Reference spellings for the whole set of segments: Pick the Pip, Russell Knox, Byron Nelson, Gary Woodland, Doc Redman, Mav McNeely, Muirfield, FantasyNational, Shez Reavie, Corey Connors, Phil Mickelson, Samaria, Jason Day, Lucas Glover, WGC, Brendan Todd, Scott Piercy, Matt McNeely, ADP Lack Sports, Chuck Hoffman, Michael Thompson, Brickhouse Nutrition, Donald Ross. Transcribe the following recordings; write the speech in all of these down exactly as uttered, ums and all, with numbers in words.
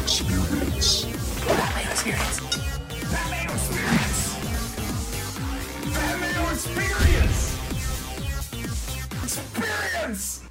Experience. Mayo Experience. Mayo Experience. Mayo Experience. Experience.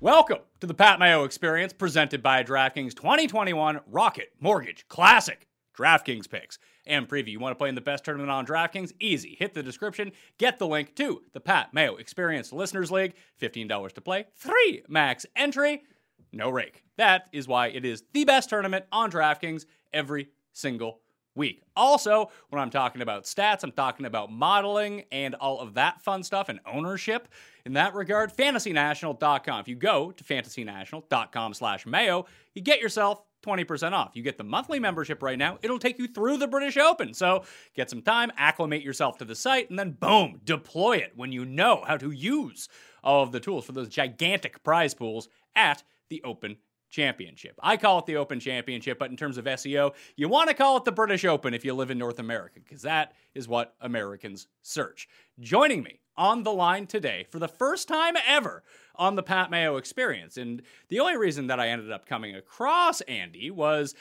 Welcome to the Pat Mayo Experience, presented by DraftKings twenty twenty-one Rocket Mortgage Classic. DraftKings picks and preview. You want to play in the best tournament on DraftKings? Easy. Hit the description. Get the link to the Pat Mayo Experience Listeners League. fifteen dollars to play. Three max entry. No rake. That is why it is the best tournament on DraftKings every single week. Also, when I'm talking about stats, I'm talking about modeling and all of that fun stuff and ownership. In that regard, fantasy national dot com. If you go to fantasy national dot com slash Mayo, you get yourself twenty percent off. You get the monthly membership right now. It'll take you through the British Open. So get some time, acclimate yourself to the site, and then boom, deploy it when you know how to use all of the tools for those gigantic prize pools at the Open Championship. I call it the Open Championship, but in terms of S E O, you want to call it the British Open if you live in North America, because that is what Americans search. Joining me on the line today for the first time ever on the Pat Mayo Experience, and the only reason that I ended up coming across Andy was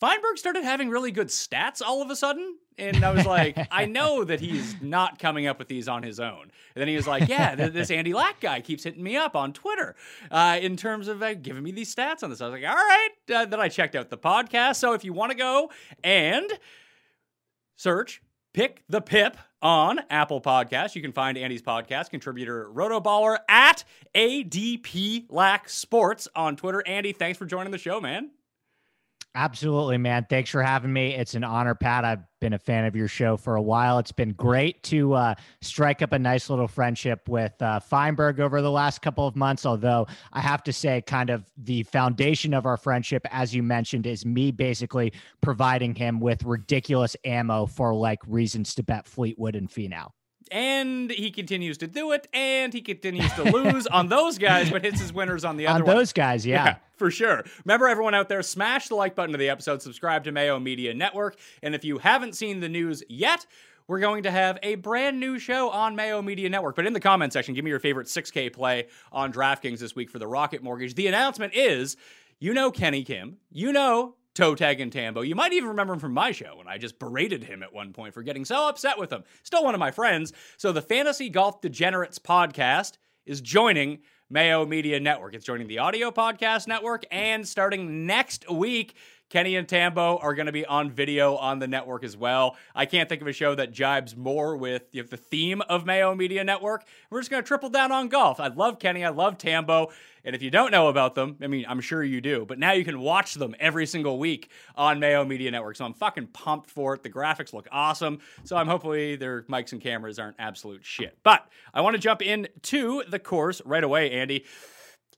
Feinberg started having really good stats all of a sudden. And I was like, I know that he's not coming up with these on his own. And then he was like, yeah, th- this Andy Lack guy keeps hitting me up on Twitter uh, in terms of uh, giving me these stats on this. I was like, all right. Uh, then I checked out the podcast. So if you want to go and search Pick the Pip on Apple Podcasts, you can find Andy's podcast, contributor Rotoballer at A D P Lack Sports on Twitter. Andy, thanks for joining the show, man. Absolutely, man. Thanks for having me. It's an honor, Pat. I've been a fan of your show for a while. It's been great to uh, strike up a nice little friendship with uh, Feinberg over the last couple of months. Although I have to say, kind of the foundation of our friendship, as you mentioned, is me basically providing him with ridiculous ammo for like reasons to bet Fleetwood and Finau. And he continues to do it, and he continues to lose on those guys, but hits his winners on the other on one. those guys, yeah. yeah. For sure. Remember, everyone out there, smash the like button to the episode, subscribe to Mayo Media Network, and if you haven't seen the news yet, we're going to have a brand new show on Mayo Media Network. But in the comment section, give me your favorite six K play on DraftKings this week for the Rocket Mortgage. The announcement is, you know Kenny Kim, you know Toe Tag and Tambo. You might even remember him from my show when I just berated him at one point for getting so upset with him. Still one of my friends. So the Fantasy Golf Degenerates podcast is joining Mayo Media Network. It's joining the Audio Podcast Network. And starting next week, Kenny and Tambo are going to be on video on the network as well. I can't think of a show that jibes more with the theme of Mayo Media Network. We're just going to triple down on golf. I love Kenny. I love Tambo. And if you don't know about them, I mean, I'm sure you do, but now you can watch them every single week on Mayo Media Network. So I'm fucking pumped for it. The graphics look awesome. So I'm hopefully their mics and cameras aren't absolute shit. But I want to jump into the course right away, Andy.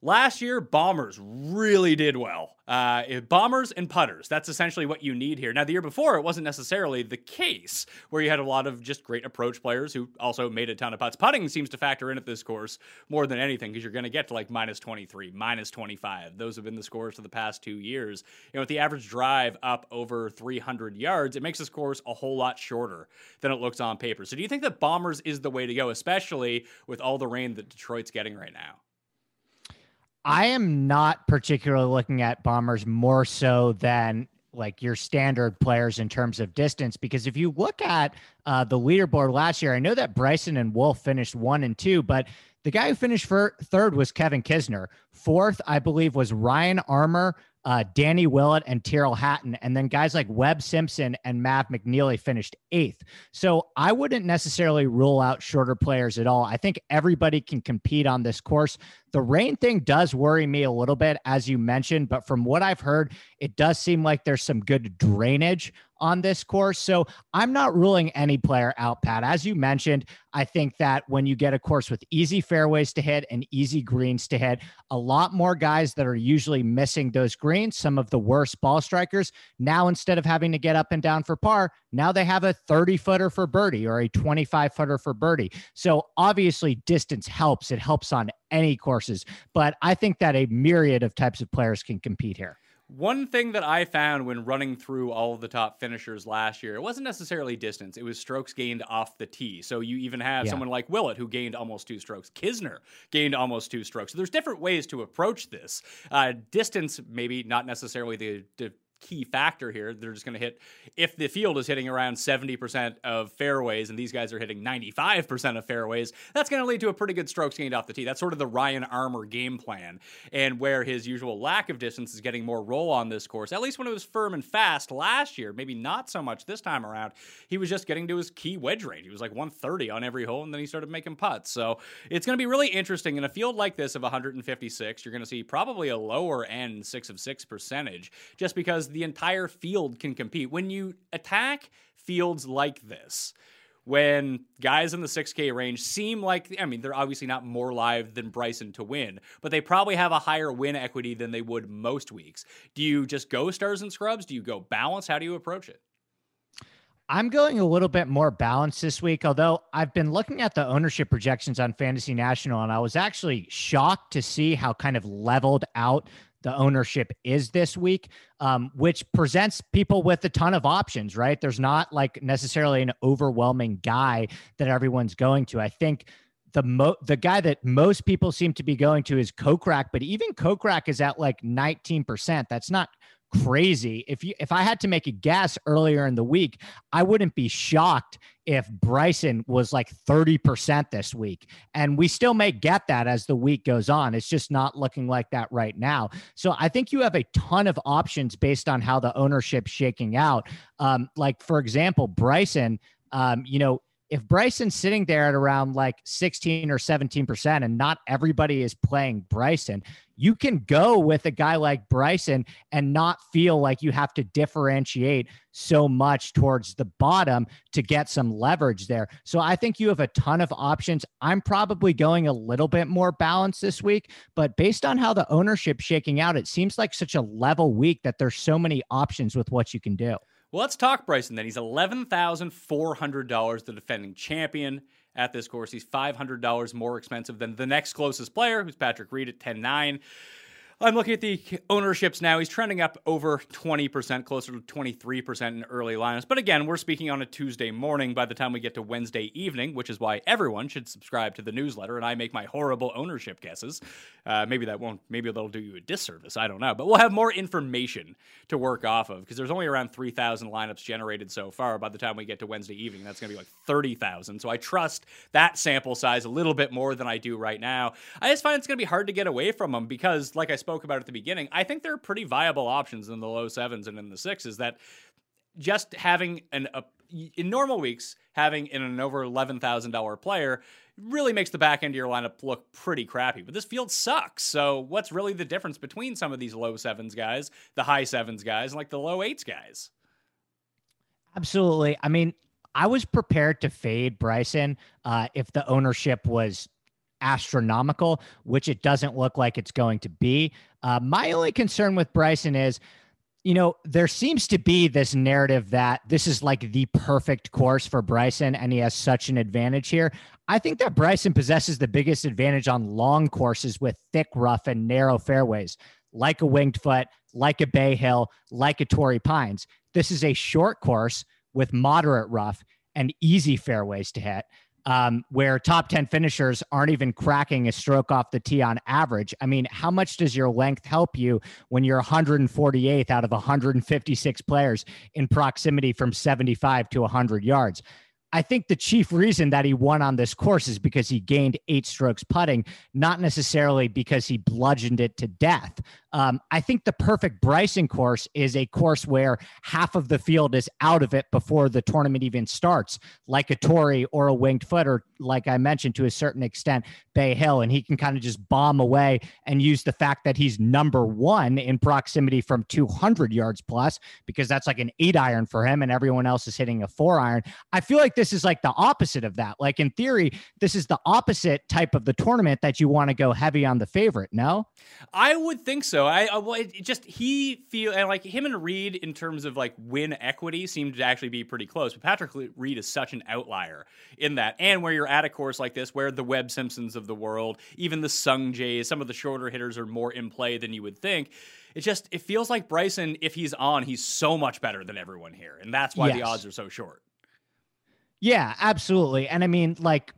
Last year, bombers really did well. Uh, bombers and putters. That's essentially what you need here. Now, the year before, it wasn't necessarily the case where you had a lot of just great approach players who also made a ton of putts. Putting seems to factor in at this course more than anything because you're going to get to like minus twenty-three, minus twenty-five. Those have been the scores for the past two years. And with the average drive up over three hundred yards, it makes this course a whole lot shorter than it looks on paper. So do you think that bombers is the way to go, especially with all the rain that Detroit's getting right now? I am not particularly looking at bombers more so than like your standard players in terms of distance, because if you look at uh, the leaderboard last year, I know that Bryson and Wolf finished one and two, but the guy who finished for third was Kevin Kisner. Fourth, I believe, was Ryan Armour, uh, Danny Willett, and Tyrrell Hatton. And then guys like Webb Simpson and Mav McNeely finished eighth. So I wouldn't necessarily rule out shorter players at all. I think everybody can compete on this course. The rain thing does worry me a little bit, as you mentioned, but from what I've heard, it does seem like there's some good drainage on this course. So I'm not ruling any player out, Pat. As you mentioned, I think that when you get a course with easy fairways to hit and easy greens to hit, a lot more guys that are usually missing those greens, some of the worst ball strikers, now instead of having to get up and down for par, now they have a thirty footer for birdie or a twenty-five footer for birdie. So obviously distance helps. It helps on any courses, but I think that a myriad of types of players can compete here. One thing that I found when running through all of the top finishers last year, it wasn't necessarily distance. It was strokes gained off the tee. So you even have yeah. someone like Willett, who gained almost two strokes. Kisner gained almost two strokes. So there's different ways to approach this. Uh, distance, maybe not necessarily the... the key factor here. They're just going to hit, if the field is hitting around seventy percent of fairways and these guys are hitting ninety-five percent of fairways, that's going to lead to a pretty good strokes gained off the tee. That's sort of the Ryan Armour game plan, and where his usual lack of distance is getting more roll on this course, at least when it was firm and fast last year. Maybe not so much this time around. He was just getting to his key wedge range. He was like one thirty on every hole, and then he started making putts. So it's going to be really interesting. In a field like this of one fifty-six, you're going to see probably a lower end six of six percentage, just because the entire field can compete. When you attack fields like this, when guys in the six K range seem like, I mean, they're obviously not more live than Bryson to win, but they probably have a higher win equity than they would most weeks. Do you just go stars and scrubs? Do you go balance? How do you approach it? I'm going a little bit more balanced this week, although I've been looking at the ownership projections on Fantasy National, and I was actually shocked to see how kind of leveled out the ownership is this week, um, which presents people with a ton of options, right? There's not like necessarily an overwhelming guy that everyone's going to. I think the mo- the guy that most people seem to be going to is Kokrak, but even Kokrak is at like nineteen percent. That's not crazy. If you, if I had to make a guess earlier in the week, I wouldn't be shocked if Bryson was like thirty percent this week. And we still may get that as the week goes on. It's just not looking like that right now. So I think you have a ton of options based on how the ownership's shaking out. Um, like, for example, Bryson, um, you know, if Bryson's sitting there at around like sixteen or seventeen percent and not everybody is playing Bryson, you can go with a guy like Bryson and not feel like you have to differentiate so much towards the bottom to get some leverage there. So I think you have a ton of options. I'm probably going a little bit more balanced this week, but based on how the ownership's shaking out, it seems like such a level week that there's so many options with what you can do. Well, let's talk Bryson then. He's eleven thousand four hundred dollars, the defending champion at this course. He's five hundred dollars more expensive than the next closest player, who's Patrick Reed at ten nine. I'm looking at the ownerships now. He's trending up over twenty percent, closer to twenty-three percent in early lineups. But again, we're speaking on a Tuesday morning by the time we get to Wednesday evening, which is why everyone should subscribe to the newsletter and I make my horrible ownership guesses. Uh, maybe that won't, maybe that'll do you a disservice. I don't know. But we'll have more information to work off of because there's only around three thousand lineups generated so far. By the time we get to Wednesday evening, that's going to be like thirty thousand. So I trust that sample size a little bit more than I do right now. I just find it's going to be hard to get away from them because, like I spoke about at the beginning, I think there are pretty viable options in the low sevens and in the sixes that just having an a, in normal weeks, having an over eleven thousand dollars player really makes the back end of your lineup look pretty crappy. But this field sucks. So what's really the difference between some of these low sevens guys, the high sevens guys, and like the low eights guys? Absolutely. I mean, I was prepared to fade Bryson uh, if the ownership was astronomical, which it doesn't look like it's going to be. Uh, my only concern with Bryson is, you know, there seems to be this narrative that this is like the perfect course for Bryson and he has such an advantage here. I think that Bryson possesses the biggest advantage on long courses with thick, rough, and narrow fairways, like a Winged Foot, like a Bay Hill, like a Torrey Pines. This is a short course with moderate rough and easy fairways to hit, um, where top ten finishers aren't even cracking a stroke off the tee on average. I mean, how much does your length help you when you're one hundred forty-eighth out of one hundred fifty-six players in proximity from seventy-five to one hundred yards? I think the chief reason that he won on this course is because he gained eight strokes putting, not necessarily because he bludgeoned it to death. Um, I think the perfect Bryson course is a course where half of the field is out of it before the tournament even starts, like a Torrey or a Winged Foot, or like I mentioned, to a certain extent, Bay Hill, and he can kind of just bomb away and use the fact that he's number one in proximity from two hundred yards plus, because that's like an eight iron for him and everyone else is hitting a four iron. I feel like this This is like the opposite of that. Like in theory, this is the opposite type of the tournament that you want to go heavy on the favorite. No, I would think so. I, I well, it, it just he feel and like him and Reed in terms of like win equity seemed to actually be pretty close. But Patrick Reed is such an outlier in that, and where you're at a course like this, where the Webb Simpsons of the world, even the Sung Jays, some of the shorter hitters are more in play than you would think. It just it feels like Bryson, if he's on, he's so much better than everyone here, and that's why yes. the odds are so short. Yeah, absolutely. And I mean, like,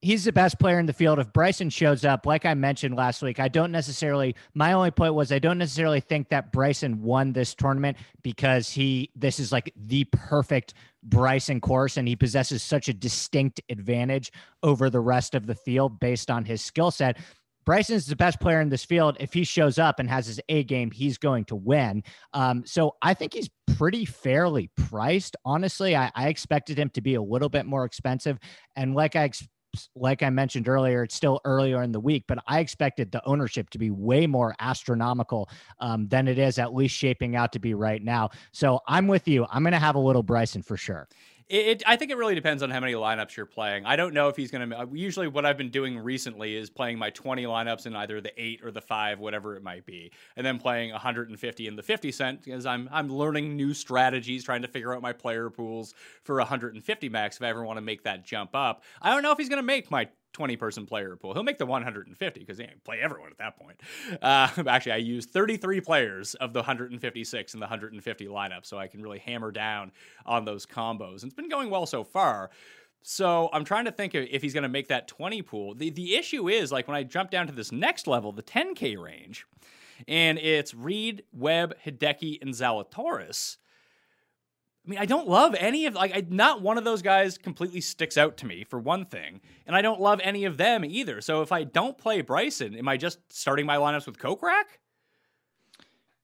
he's the best player in the field. If Bryson shows up, like I mentioned last week, I don't necessarily, my only point was I don't necessarily think that Bryson won this tournament because he, this is like the perfect Bryson course and he possesses such a distinct advantage over the rest of the field based on his skill set. Bryson's the best player in this field. If he shows up and has his A game, he's going to win. Um, so I think he's pretty fairly priced. Honestly, I, I expected him to be a little bit more expensive. And like I ex- like I mentioned earlier, it's still earlier in the week, but I expected the ownership to be way more astronomical um, than it is at least shaping out to be right now. So I'm with you. I'm going to have a little Bryson for sure. It, it, I think it really depends on how many lineups you're playing. I don't know if he's going to... Usually what I've been doing recently is playing my twenty lineups in either the eight or the five, whatever it might be, and then playing one hundred fifty in the fifty cent because I'm I'm learning new strategies, trying to figure out my player pools for one hundred fifty max if I ever want to make that jump up. I don't know if he's going to make my twenty-person player pool. He'll make the one hundred fifty because he didn't play everyone at that point. Uh, actually, I used thirty-three players of the one hundred fifty-six in the one hundred fifty lineup, so I can really hammer down on those combos. And it's been going well so far. So I'm trying to think of if he's going to make that twenty pool. The, the issue is, like, when I jump down to this next level, the ten K range, and it's Reed, Webb, Hideki, and Zalatoris. I mean, I don't love any of, like, I, not one of those guys completely sticks out to me, for one thing, and I don't love any of them either. So if I don't play Bryson, am I just starting my lineups with Kokrak?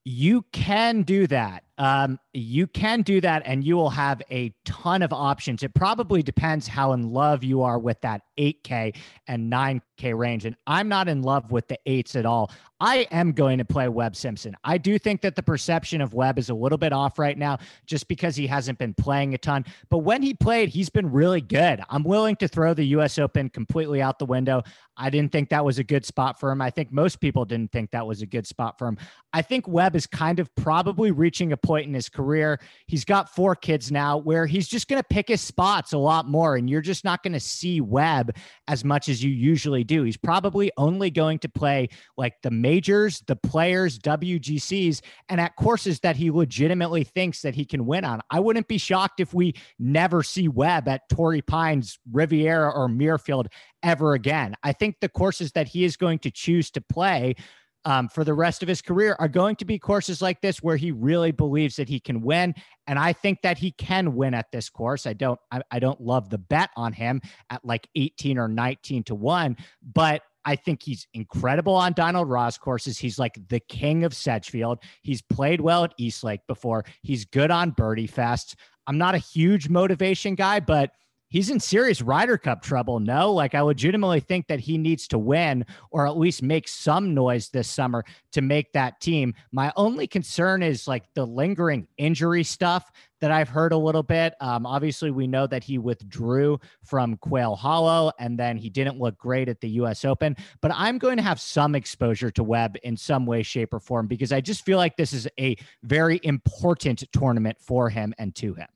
You can do that. Um, you can do that, and you will have a ton of options. It probably depends how in love you are with that eight K and nine K range, and I'm not in love with the eights at all. I am going to play Webb Simpson. I do think that the perception of Webb is a little bit off right now just because he hasn't been playing a ton, but when he played, he's been really good. I'm willing to throw the U S Open completely out the window. I didn't think that was a good spot for him. I think most people didn't think that was a good spot for him. I think Webb is kind of probably reaching a point in his career. He's got four kids now where he's just going to pick his spots a lot more, and you're just not going to see Webb as much as you usually do. He's probably only going to play like the majors, the players, W G Cs, and at courses that he legitimately thinks that he can win on. I wouldn't be shocked if we never see Webb at Torrey Pines, Riviera, or Muirfield ever again. I think the courses that he is going to choose to play Um, for the rest of his career are going to be courses like this where he really believes that he can win. And I think that he can win at this course. I don't, I, I don't love the bet on him at like eighteen or nineteen to one, but I think he's incredible on Donald Ross courses. He's like the king of Sedgefield. He's played well at Eastlake before. He's good on birdie fests. I'm not a huge motivation guy, but he's in serious Ryder Cup trouble. No, like I legitimately think that he needs to win or at least make some noise this summer to make that team. My only concern is like the lingering injury stuff that I've heard a little bit. Um, obviously, we know that he withdrew from Quail Hollow and then he didn't look great at the U S Open, but I'm going to have some exposure to Webb in some way, shape, or form because I just feel like this is a very important tournament for him and to him.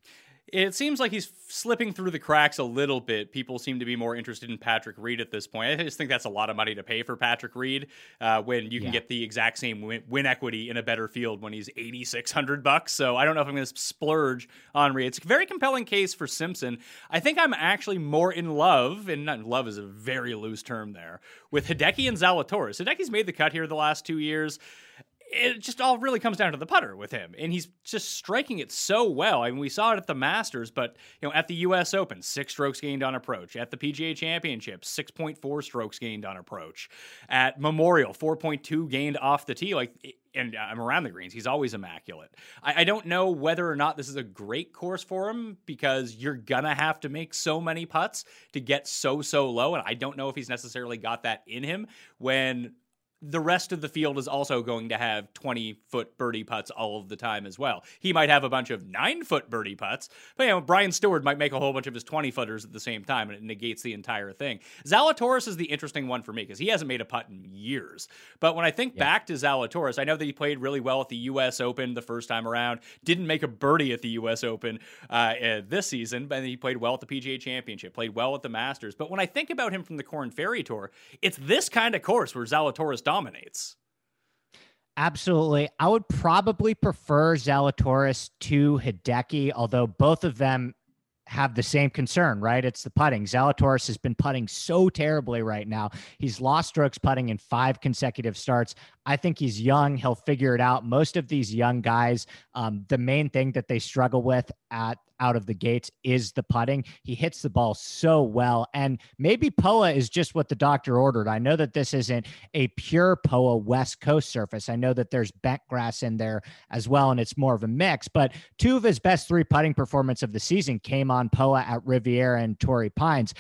It seems like he's slipping through the cracks a little bit. People seem to be more interested in Patrick Reed at this point. I just think that's a lot of money to pay for Patrick Reed uh, when you can yeah. get the exact same win-, win equity in a better field when he's eighty-six hundred bucks. So I don't know if I'm going to splurge on Reed. It's a very compelling case for Simpson. I think I'm actually more in love, and not in love is a very loose term there, with Hideki and Zalatoris. Hideki's made the cut here the last two years. It just all really comes down to the putter with him, and he's just striking it so well. I mean, we saw it at the Masters, but you know, at the U S Open, six strokes gained on approach. At the P G A Championship, six point four strokes gained on approach. At Memorial, four point two gained off the tee. Like, and I'm around the greens. He's always immaculate. I, I don't know whether or not this is a great course for him because you're gonna have to make so many putts to get so so low, and I don't know if he's necessarily got that in him when the rest of the field is also going to have twenty-foot birdie putts all of the time as well. He might have a bunch of nine-foot birdie putts, but you know, Brian Stewart might make a whole bunch of his twenty-footers at the same time, and it negates the entire thing. Zalatoris is the interesting one for me because he hasn't made a putt in years. But when I think yeah. back to Zalatoris, I know that he played really well at the U S Open the first time around, didn't make a birdie at the U S Open uh, uh, this season, but he played well at the P G A Championship, played well at the Masters. But when I think about him from the Korn Ferry Tour, it's this kind of course where Zalatoris dominates. Absolutely. I would probably prefer Zalatoris to Hideki, although both of them have the same concern, right? It's the putting. Zalatoris has been putting so terribly right now. He's lost strokes putting in five consecutive starts. I think he's young. He'll figure it out. Most of these young guys, um, the main thing that they struggle with at out of the gates is the putting. He hits the ball so well. And maybe P O A is just what the doctor ordered. I know that this isn't a pure P O A West Coast surface. I know that there's bent grass in there as well, and it's more of a mix. But two of his best three putting performance of the season came on P O A at Riviera and Torrey Pines.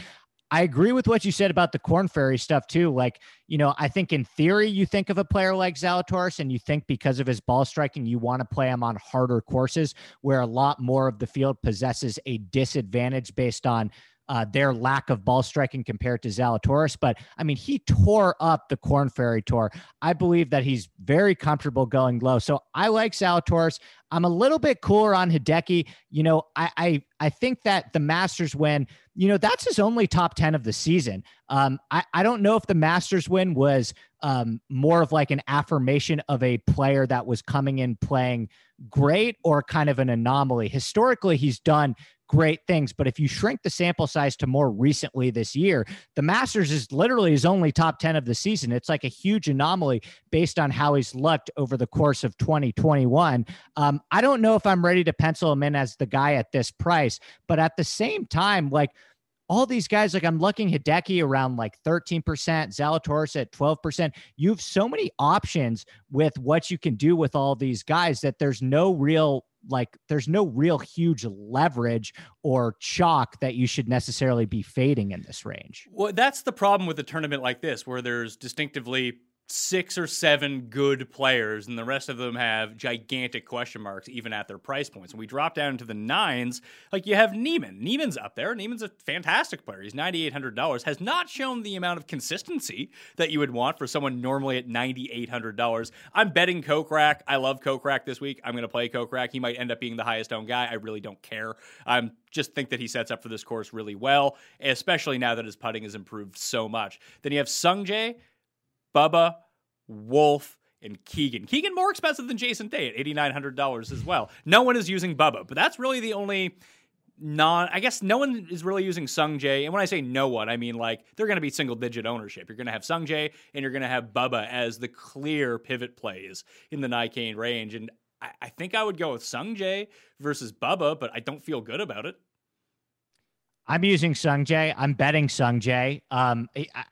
I agree with what you said about the Korn Ferry stuff too. Like, you know, I think in theory, you think of a player like Zalatoris and you think because of his ball striking, you want to play him on harder courses where a lot more of the field possesses a disadvantage based on uh, their lack of ball striking compared to Zalatoris. But I mean, he tore up the Korn Ferry Tour. I believe that he's very comfortable going low. So I like Zalatoris. I'm a little bit cooler on Hideki. You know, I, I, I think that the Masters win, you know, that's his only top ten of the season. Um, I, I don't know if the Masters win was um, more of like an affirmation of a player that was coming in playing great or kind of an anomaly. Historically, he's done great things, but if you shrink the sample size to more recently this year, the Masters is literally his only top ten of the season. It's like a huge anomaly based on how he's looked over the course of twenty twenty-one. Um, I don't know if I'm ready to pencil him in as the guy at this price, but at the same time, like all these guys, like I'm looking Hideki around like thirteen percent, Zalatoris at twelve percent. You have so many options with what you can do with all these guys that there's no real, like there's no real huge leverage or chalk that you should necessarily be fading in this range. Well, that's the problem with a tournament like this, where there's distinctively six or seven good players and the rest of them have gigantic question marks even at their price points. And we drop down to the nines, like you have Neiman. Neiman's up there. Neiman's a fantastic player. He's nine thousand eight hundred dollars, has not shown the amount of consistency that you would want for someone normally at nine thousand eight hundred dollars. I'm betting Kokrak. I love Kokrak this week. I'm going to play Kokrak. He might end up being the highest owned guy. I really don't care. I'm just think that he sets up for this course really well, especially now that his putting has improved so much. Then you have Sungjae, Bubba, Wolf, and Keegan. Keegan more expensive than Jason Day at eight thousand nine hundred dollars as well. No one is using Bubba, but that's really the only non, I guess no one is really using Sungjae. And when I say no one, I mean like they're going to be single digit ownership. You're going to have Sungjae and you're going to have Bubba as the clear pivot plays in the Nikan range. And I, I think I would go with Sungjae versus Bubba, but I don't feel good about it. I'm using Sungjae. I'm betting Sungjae. Um, I, I,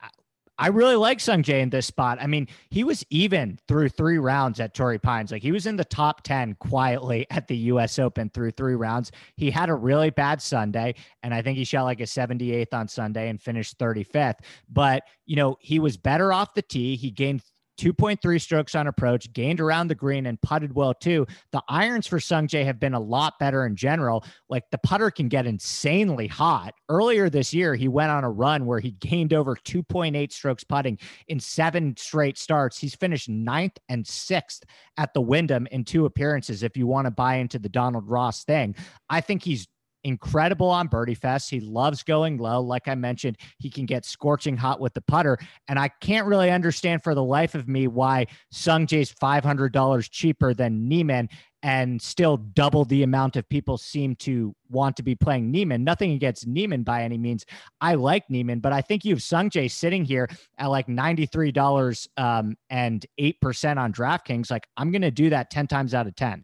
I really like Sungjae in this spot. I mean, he was even through three rounds at Torrey Pines. Like, he was in the top ten quietly at the U S Open through three rounds. He had a really bad Sunday, and I think he shot like a seventy-eighth on Sunday and finished thirty-fifth. But, you know, he was better off the tee. He gained two point three strokes on approach, gained around the green, and putted well too. The irons for Sungjae have been a lot better in general. Like, the putter can get insanely hot. Earlier this year, he went on a run where he gained over two point eight strokes putting in seven straight starts. He's finished ninth and sixth at the Wyndham in two appearances. If you want to buy into the Donald Ross thing, I think he's incredible on birdie fest. He loves going low. Like I mentioned, he can get scorching hot with the putter. And I can't really understand for the life of me why Sungjae's five hundred dollars cheaper than Neiman, and still double the amount of people seem to want to be playing Neiman. Nothing against Neiman by any means. I like Neiman, but I think you have Sungjae sitting here at like ninety-three dollars um, and eight percent on DraftKings. Like, I'm going to do that ten times out of ten.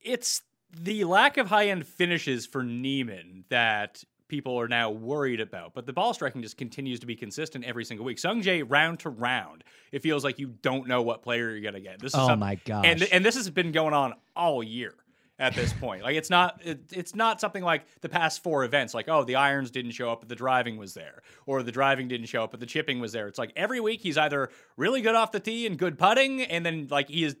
It's the lack of high-end finishes for Neiman that people are now worried about, but the ball striking just continues to be consistent every single week. Sungjae, round to round, it feels like you don't know what player you're going to get. This is oh some, my gosh. And, and this has been going on all year at this point. Like, it's not it, it's not something like the past four events, like, oh, the irons didn't show up, but the driving was there, or the driving didn't show up, but the chipping was there. It's like every week he's either really good off the tee and good putting, and then like he is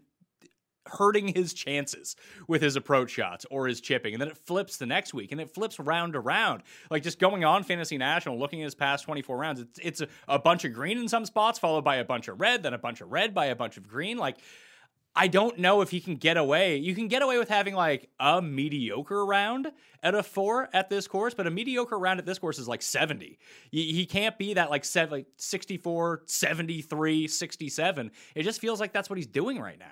hurting his chances with his approach shots or his chipping. And then it flips the next week, and it flips round to round. Like, just going on Fantasy National, looking at his past twenty-four rounds, it's, it's a, a bunch of green in some spots, followed by a bunch of red, then a bunch of red by a bunch of green. Like, I don't know if he can get away. You can get away with having like a mediocre round at a four at this course, but a mediocre round at this course is like seventy. He can't be that like sixty-four, seventy-three, sixty-seven. It just feels like that's what he's doing right now.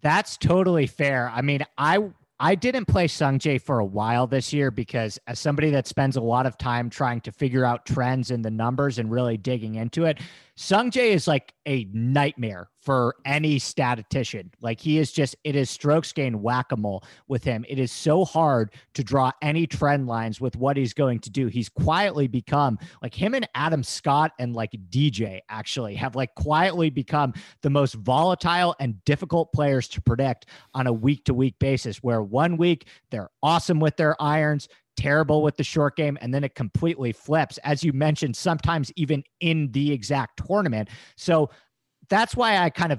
That's totally fair. I mean, I I didn't play Sungjae for a while this year because, as somebody that spends a lot of time trying to figure out trends in the numbers and really digging into it, Sungjae is like a nightmare for any statistician. Like, he is just, it is strokes gain whack-a-mole with him. It is so hard to draw any trend lines with what he's going to do. He's quietly become, like, him and Adam Scott and like D J actually have like quietly become the most volatile and difficult players to predict on a week-to-week basis, where one week they're awesome with their irons, terrible with the short game, and then it completely flips, as you mentioned, sometimes even in the exact tournament. So that's why I kind of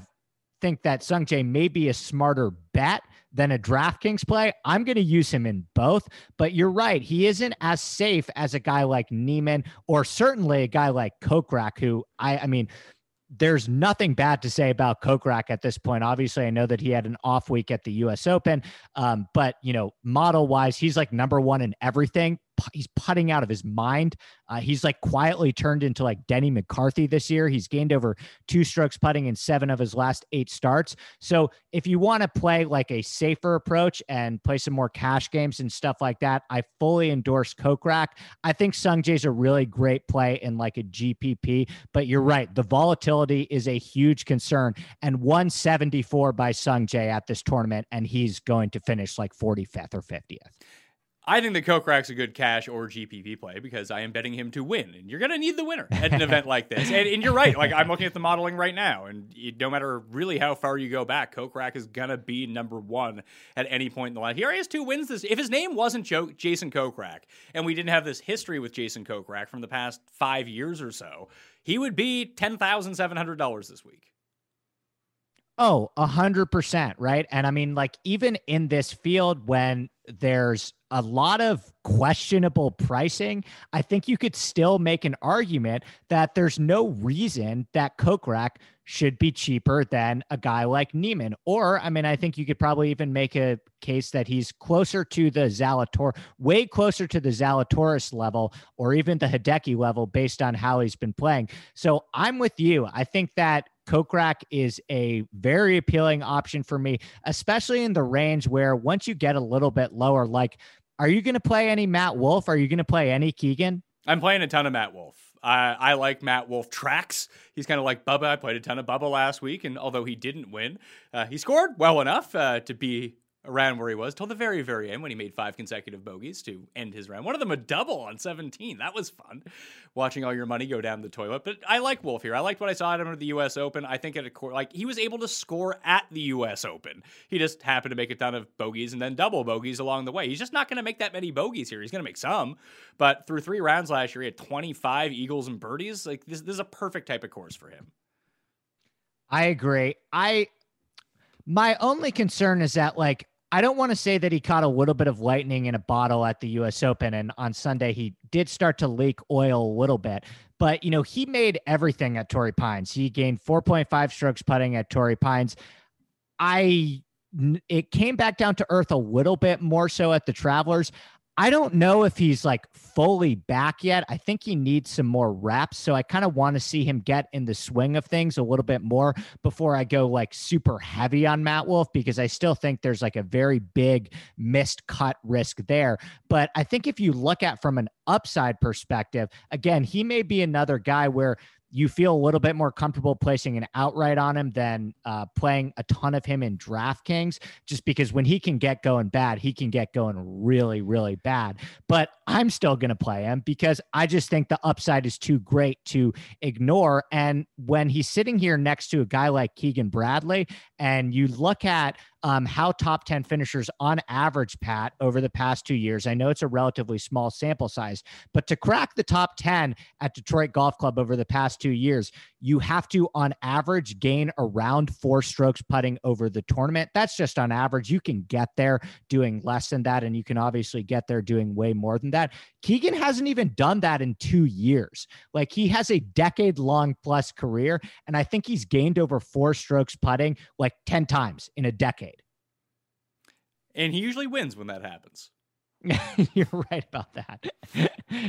think that Sungjae may be a smarter bet than a DraftKings play. I'm going to use him in both, but you're right. He isn't as safe as a guy like Neiman, or certainly a guy like Kokrak, who I, I mean, there's nothing bad to say about Kokrak at this point. Obviously, I know that he had an off week at the U S Open, um, but, you know, model-wise, he's like number one in everything. He's putting out of his mind. Uh, he's like quietly turned into like Denny McCarthy this year. He's gained over two strokes putting in seven of his last eight starts. So if you want to play like a safer approach and play some more cash games and stuff like that, I fully endorse Kokrak. I think Sungjae's a really great play in like a G P P, but you're right. The volatility is a huge concern, and one seventy-four by Sungjae at this tournament, and he's going to finish like forty-fifth or fiftieth. I think that Kokrak's a good cash or G P P play because I am betting him to win, and you're going to need the winner at an event like this. And, and you're right. Like, I'm looking at the modeling right now, and you, no matter really how far you go back, Kokrak is going to be number one at any point in the line. He already has two wins this. If his name wasn't jo- Jason Kokrak, and we didn't have this history with Jason Kokrak from the past five years or so, he would be ten thousand seven hundred dollars this week. Oh, a hundred percent. Right. And I mean, like, even in this field, when there's a lot of questionable pricing, I think you could still make an argument that there's no reason that Kokrak should be cheaper than a guy like Neiman. Or, I mean, I think you could probably even make a case that he's closer to the Zalatoris, way closer to the Zalatoris level, or even the Hideki level, based on how he's been playing. So I'm with you. I think that Kokrak is a very appealing option for me, especially in the range where once you get a little bit lower, like, are you going to play any Matt Wolf? Are you going to play any Keegan? I'm playing a ton of Matt Wolf. I, I like Matt Wolf tracks. He's kind of like Bubba. I played a ton of Bubba last week, and although he didn't win, uh, he scored well enough uh, to be round where he was till the very, very end when he made five consecutive bogeys to end his round. One of them a double on seventeen. That was fun, watching all your money go down the toilet. But I like Wolf here. I liked what I saw at him at the U S. Open. I think at a core, like he was able to score at the U S. Open. He just happened to make a ton of bogeys and then double bogeys along the way. He's just not going to make that many bogeys here. He's going to make some, but through three rounds last year, he had twenty-five eagles and birdies. Like this, this is a perfect type of course for him. I agree. I my only concern is that like. I don't want to say that he caught a little bit of lightning in a bottle at the U S. Open, and on Sunday he did start to leak oil a little bit, but you know, he made everything at Torrey Pines. He gained four point five strokes putting at Torrey Pines. I, it came back down to earth a little bit more so at the Travelers. I don't know if he's like fully back yet. I think he needs some more reps. So I kind of want to see him get in the swing of things a little bit more before I go like super heavy on Matt Wolf, because I still think there's like a very big missed cut risk there. But I think if you look at from an upside perspective, again, he may be another guy where you feel a little bit more comfortable placing an outright on him than uh, playing a ton of him in DraftKings, just because when he can get going bad, he can get going really, really bad. But I'm still going to play him because I just think the upside is too great to ignore. And when he's sitting here next to a guy like Keegan Bradley, and you look at Um, how top ten finishers on average, Pat, over the past two years. I know it's a relatively small sample size, but to crack the top ten at Detroit Golf Club over the past two years, you have to, on average, gain around four strokes putting over the tournament. That's just on average. You can get there doing less than that, and you can obviously get there doing way more than that. Keegan hasn't even done that in two years. Like, he has a decade-long plus career, and I think he's gained over four strokes putting like ten times in a decade. And he usually wins when that happens. You're right about that.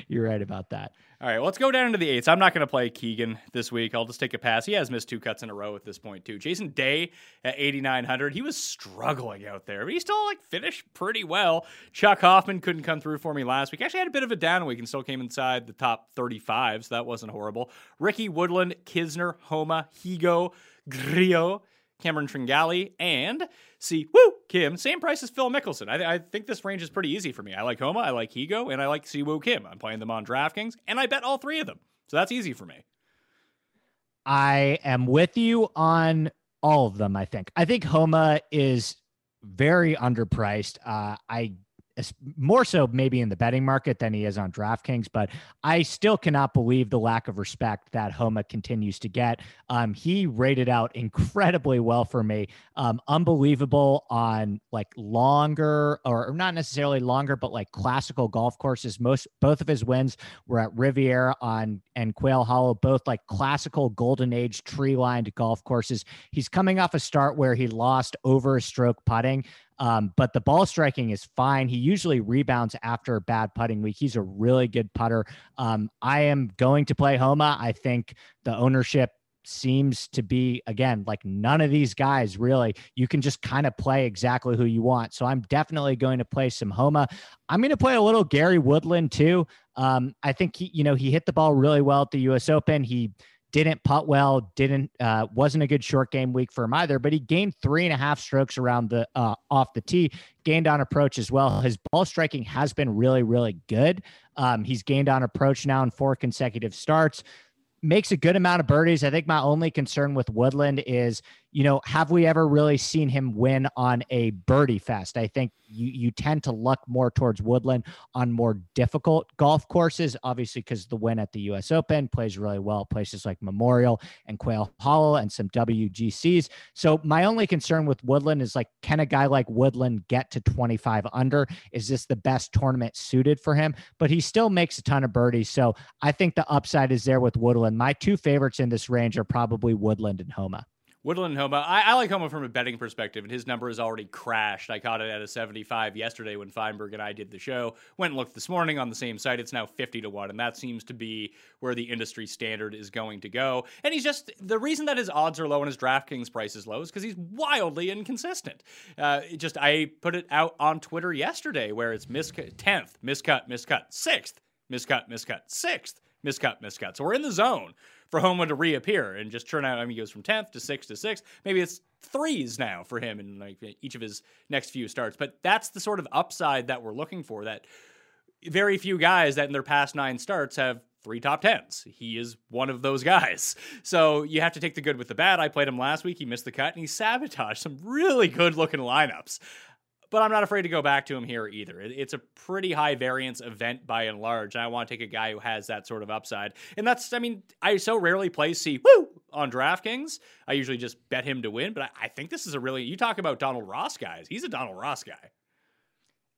You're right about that. All right, well, let's go down into the eights. I'm not going to play Keegan this week. I'll just take a pass. He has missed two cuts in a row at this point, too. Jason Day at eighty-nine hundred. He was struggling out there, but he still like finished pretty well. Chuck Hoffman couldn't come through for me last week. Actually had a bit of a down week and still came inside the top thirty-five, so that wasn't horrible. Ricky Woodland, Kisner, Homa, Higo, Griot, Cameron Tringali, and see, woo, Kim, same price as Phil Mickelson. I, th- I think this range is pretty easy for me. I like Homa, I like Higo, and I like Siwoo Kim. I'm playing them on DraftKings, and I bet all three of them. So that's easy for me. I am with you on all of them, I think. I think Homa is very underpriced. Uh, I more so maybe in the betting market than he is on DraftKings, but I still cannot believe the lack of respect that Homa continues to get. Um, he rated out incredibly well for me. Um, unbelievable on like longer or not necessarily longer, but like classical golf courses. Most, both of his wins were at Riviera on and Quail Hollow, both like classical golden age tree lined golf courses. He's coming off a start where he lost over a stroke putting. Um, but the ball striking is fine. He usually rebounds after a bad putting week. He's a really good putter. Um, I am going to play Homa. I think the ownership seems to be, again, like none of these guys really, you can just kind of play exactly who you want. So I'm definitely going to play some Homa. I'm going to play a little Gary Woodland too. Um, I think he, you know, he hit the ball really well at the U S. Open. He didn't putt well, didn't, uh, wasn't a good short game week for him either, but he gained three and a half strokes around the, uh, off the tee, gained on approach as well. His ball striking has been really, really good. Um, he's gained on approach now in four consecutive starts, makes a good amount of birdies. I think my only concern with Woodland is, you know, have we ever really seen him win on a birdie fest? I think you you tend to look more towards Woodland on more difficult golf courses, obviously, because the win at the U S. Open plays really well at places like Memorial and Quail Hollow and some W G Cs. So my only concern with Woodland is like, can a guy like Woodland get to twenty-five under? Is this the best tournament suited for him? But he still makes a ton of birdies. So I think the upside is there with Woodland. My two favorites in this range are probably Woodland and Homa. Woodland Homa. I, I like Homa from a betting perspective, and his number has already crashed. I caught it at a seventy-five yesterday when Feinberg and I did the show. Went and looked this morning on the same site. It's now fifty to one, and that seems to be where the industry standard is going to go. And he's just, the reason that his odds are low and his DraftKings price is low is because he's wildly inconsistent. Uh, it just, I put it out on Twitter yesterday where it's miscut, tenth, miscut, miscut, sixth, miscut, miscut, sixth. miscut, miscut. So we're in the zone for Homa to reappear and just turn out. I mean, he goes from tenth to sixth to sixth. Maybe it's threes now for him in like each of his next few starts. But that's the sort of upside that we're looking for, that very few guys that in their past nine starts have three top tens. He is one of those guys. So you have to take the good with the bad. I played him last week. He missed the cut, and he sabotaged some really good-looking lineups. But I'm not afraid to go back to him here either. It's a pretty high variance event by and large, and I want to take a guy who has that sort of upside. And that's, I mean, I so rarely play C Woo on DraftKings. I usually just bet him to win, but I think this is a really, you talk about Donald Ross guys. He's a Donald Ross guy.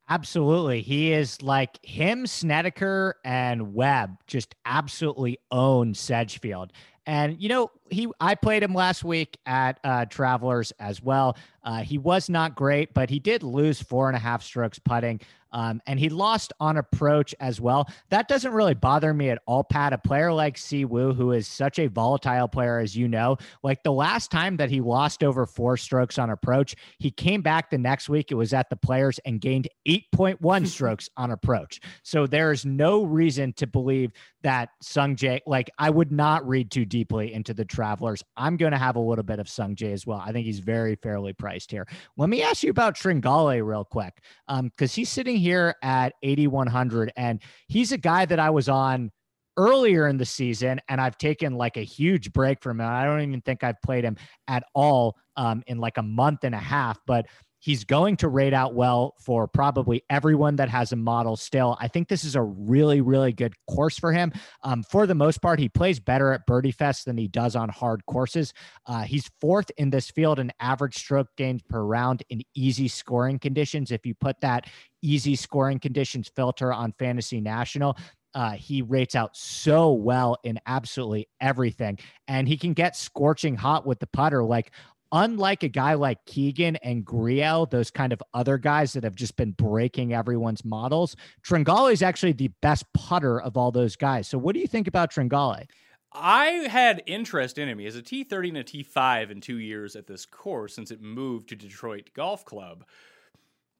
Absolutely. He is like him, Snedeker, and Webb just absolutely own Sedgefield. And, you know, he I played him last week at uh, Travelers as well. Uh, he was not great, but he did lose four and a half strokes putting, um, and he lost on approach as well. That doesn't really bother me at all, Pat. A player like Si Woo, who is such a volatile player, as you know, like the last time that he lost over four strokes on approach, he came back the next week. It was at the Players and gained eight point one strokes on approach. So there is no reason to believe that Sungjae, like I would not read too deeply into the Travelers. I'm going to have a little bit of Sungjae as well. I think he's very fairly priced here. Let me ask you about Tringale real quick, um, because he's sitting here at eighty-one hundred, and he's a guy that I was on earlier in the season, and I've taken like a huge break from him. I don't even think I've played him at all um, in like a month and a half, but he's going to rate out well for probably everyone that has a model still. I think this is a really, really good course for him. Um, for the most part, he plays better at Birdie Fest than he does on hard courses. Uh, he's fourth in this field in average stroke gains per round in easy scoring conditions. If you put that easy scoring conditions filter on Fantasy National, Uh, he rates out so well in absolutely everything. And he can get scorching hot with the putter. Like, unlike a guy like Keegan and Griel, those kind of other guys that have just been breaking everyone's models, Tringale is actually the best putter of all those guys. So what do you think about Tringale? I had interest in him. He has a T thirty and a T five in two years at this course since it moved to Detroit Golf Club.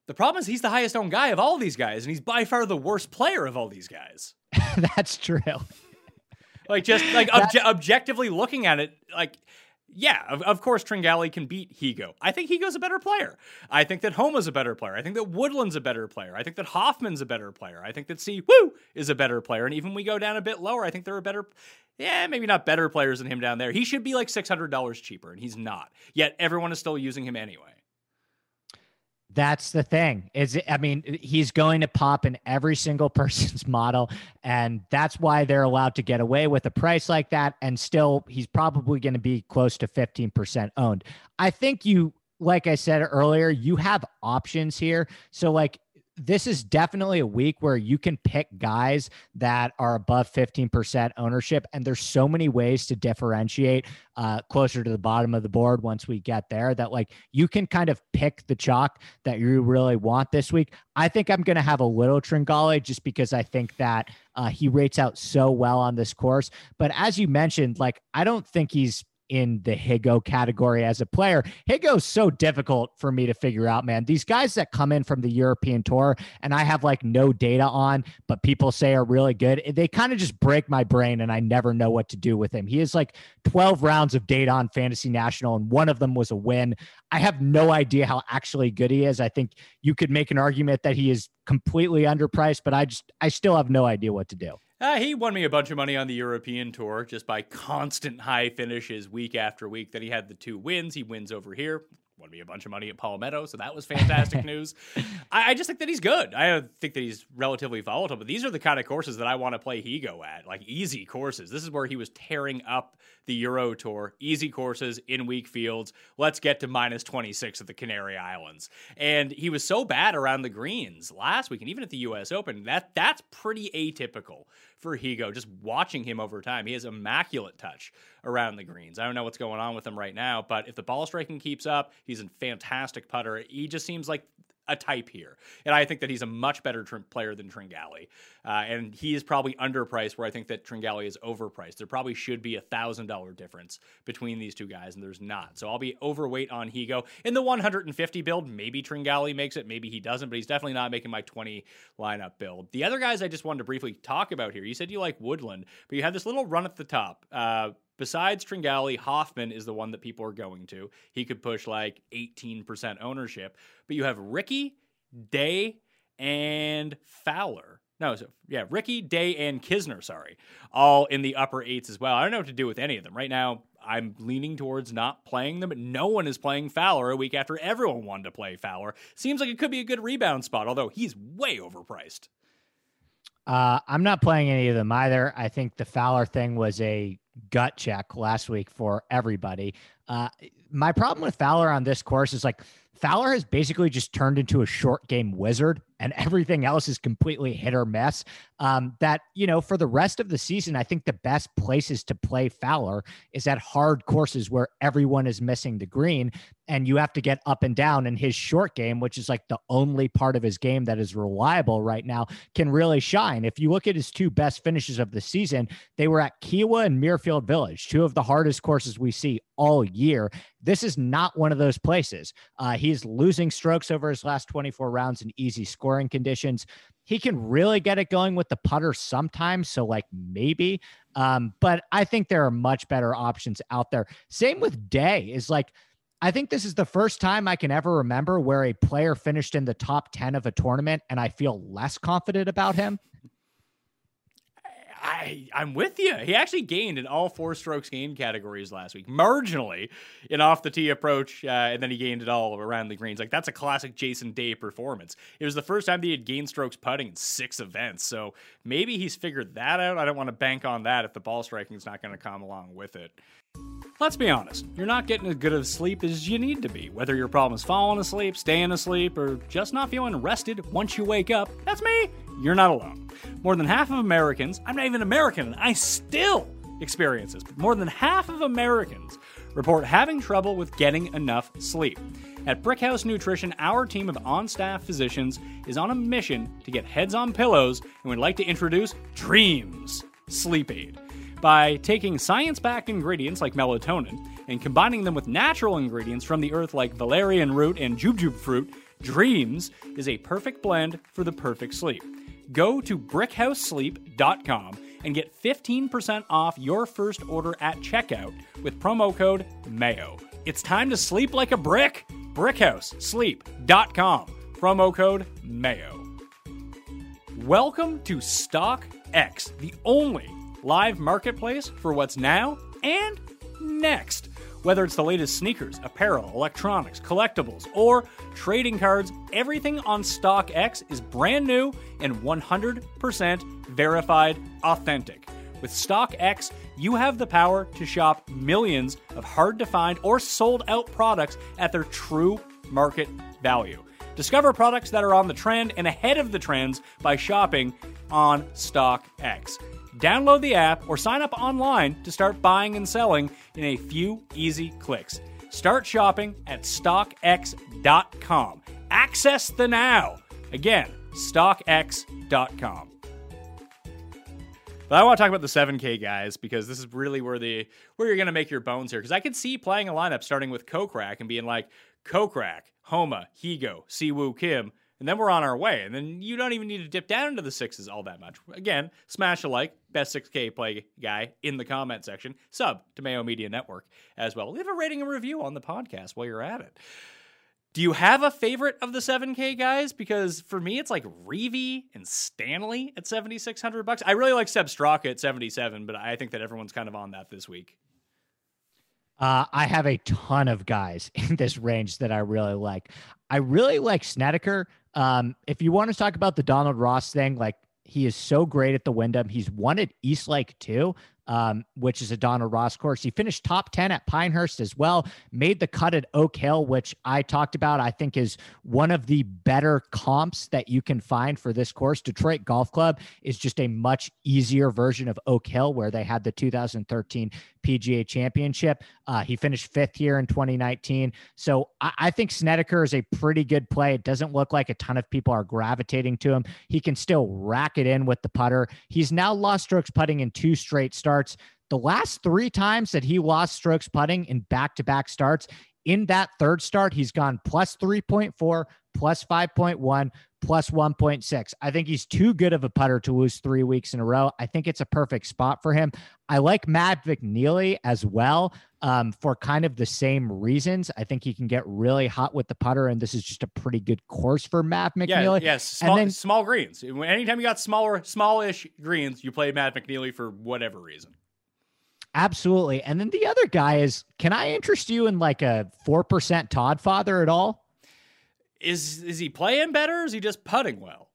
The problem is he's the highest owned guy of all these guys, and he's by far the worst player of all these guys. That's true. Like, just like obje- objectively looking at it, like... Yeah, of, of course Tringale can beat Higo. I think Higo's a better player. I think that Homa's a better player. I think that Woodland's a better player. I think that Hoffman's a better player. I think that Si Woo is a better player. And even we go down a bit lower, I think there are better, yeah, maybe not better players than him down there. He should be like six hundred dollars cheaper, and he's not. Yet everyone is still using him anyway. That's the thing. Is it, I mean, he's going to pop in every single person's model, and that's why they're allowed to get away with a price like that. And still, he's probably going to be close to fifteen percent owned. I think you, like I said earlier, you have options here. So like, this is definitely a week where you can pick guys that are above fifteen percent ownership. And there's so many ways to differentiate uh, closer to the bottom of the board once we get there, that like you can kind of pick the chalk that you really want this week. I think I'm going to have a little Tringale just because I think that uh, he rates out so well on this course. But as you mentioned, like, I don't think he's in the Higo category as a player. Higo's so difficult for me to figure out, man. These guys that come in from the European tour and I have like no data on, but people say are really good, they kind of just break my brain and I never know what to do with him. He has like twelve rounds of data on Fantasy National, and one of them was a win. I have no idea how actually good he is. I think you could make an argument that he is completely underpriced, but I just, I still have no idea what to do. Uh, he won me a bunch of money on the European tour just by constant high finishes week after week. Then he had the two wins. He wins over here. Won me a bunch of money at Palmetto, so that was fantastic news. I, I just think that he's good. I think that he's relatively volatile, but these are the kind of courses that I want to play Higo at, like easy courses. This is where he was tearing up the Euro Tour. Easy courses in weak fields. Let's get to minus twenty-six at the Canary Islands. And he was so bad around the greens last week, and even at the U S Open, that that's pretty atypical for Higo, just watching him over time. He has immaculate touch around the greens. I don't know what's going on with him right now, but if the ball striking keeps up, he's a fantastic putter. He just seems like a type here. And I think that he's a much better tr- player than Tringali. Uh, and he is probably underpriced, where I think that Tringali is overpriced. There probably should be a one thousand dollars difference between these two guys, and there's not. So I'll be overweight on Higo. In the one hundred fifty build, maybe Tringali makes it, maybe he doesn't, but he's definitely not making my twenty lineup build. The other guys I just wanted to briefly talk about here, you said you like Woodland, but you had this little run at the top. Uh, Besides Tringali, Hoffman is the one that people are going to. He could push like eighteen percent ownership. But you have Ricky, Day, and Fowler. No, so, yeah, Ricky, Day, and Kisner, sorry, all in the upper eights as well. I don't know what to do with any of them. Right now, I'm leaning towards not playing them. No one is playing Fowler a week after everyone wanted to play Fowler. Seems like it could be a good rebound spot, although he's way overpriced. Uh, I'm not playing any of them either. I think the Fowler thing was a gut check last week for everybody. Uh, my problem with Fowler on this course is like Fowler has basically just turned into a short game wizard and everything else is completely hit or miss. Um, that, you know, for the rest of the season, I think the best places to play Fowler is at hard courses where everyone is missing the green and you have to get up and down, and his short game, which is like the only part of his game that is reliable right now, can really shine. If you look at his two best finishes of the season, they were at Kiowa and Muirfield Village, two of the hardest courses we see all year. This is not one of those places. Uh, he's losing strokes over his last twenty-four rounds in easy scoring conditions. He can really get it going with the putter sometimes. So like maybe, um, but I think there are much better options out there. Same with Day is like, I think this is the first time I can ever remember where a player finished in the top ten of a tournament and I feel less confident about him. I, I'm with you. He actually gained in all four strokes gained categories last week, marginally in off the tee approach, uh, and then he gained it all around the greens. Like, that's a classic Jason Day performance. It was the first time that he had gained strokes putting in six events, so maybe he's figured that out. I don't want to bank on that if the ball striking is not going to come along with it. Let's be honest, you're not getting as good of sleep as you need to be. Whether your problem is falling asleep, staying asleep, or just not feeling rested once you wake up, that's me, you're not alone. More than half of Americans, I'm not even American, and I still experience this, but more than half of Americans report having trouble with getting enough sleep. At Brickhouse Nutrition, our team of on-staff physicians is on a mission to get heads on pillows, and we'd like to introduce Dreams Sleep Aid. By taking science-backed ingredients like melatonin and combining them with natural ingredients from the earth like valerian root and jujube fruit, Dreams is a perfect blend for the perfect sleep. Go to brickhouse sleep dot com and get fifteen percent off your first order at checkout with promo code MAYO. It's time to sleep like a brick. brickhouse sleep dot com. Promo code MAYO. Welcome to StockX, the only live marketplace for what's now and next. Whether it's the latest sneakers, apparel, electronics, collectibles, or trading cards, everything on StockX is brand new and one hundred percent verified authentic. With StockX, you have the power to shop millions of hard-to-find or sold-out products at their true market value. Discover products that are on the trend and ahead of the trends by shopping on StockX. Download the app or sign up online to start buying and selling in a few easy clicks. Start shopping at stock x dot com. Access the now. Again, stock x dot com. But I want to talk about the seven K guys, because this is really where the where you're going to make your bones here. Because I could see playing a lineup starting with Kokrak and being like, Kokrak, Homa, Higo, Siwoo Kim, and then we're on our way. And then you don't even need to dip down into the sixes all that much. Again, smash a like, best six K play guy in the comment section. Sub to Mayo Media Network as well. Leave a rating and review on the podcast while you're at it. Do you have a favorite of the seven K guys? Because for me, it's like Reavy and Stanley at seventy-six hundred bucks. I really like Seb Straka at seventy-seven, but I think that everyone's kind of on that this week. Uh, I have a ton of guys in this range that I really like. I really like Snedeker. Um, if you want to talk about the Donald Ross thing, like he is so great at the Wyndham. He's won at Eastlake too. um, which is a Donald Ross course. He finished top ten at Pinehurst as well, made the cut at Oak Hill, which I talked about, I think is one of the better comps that you can find for this course. Detroit Golf Club is just a much easier version of Oak Hill, where they had the two thousand thirteen P G A Championship. Uh, he finished fifth here in twenty nineteen. So I, I think Snedeker is a pretty good play. It doesn't look like a ton of people are gravitating to him. He can still rack it in with the putter. He's now lost strokes putting in two straight starts. The last three times that he lost strokes putting in back-to-back starts, in that third start, he's gone plus three point four, plus five point one, plus one point six. I think he's too good of a putter to lose three weeks in a row. I think it's a perfect spot for him. I like Matt McNeely as well, um, for kind of the same reasons. I think he can get really hot with the putter, and this is just a pretty good course for Matt McNeely. Yes, yeah, yeah, small, and then, small greens. Anytime you got smaller, smallish greens, you play Matt McNeely for whatever reason. Absolutely. And then the other guy is, can I interest you in like a four percent Todd Father at all? Is is he playing better, or is he just putting well?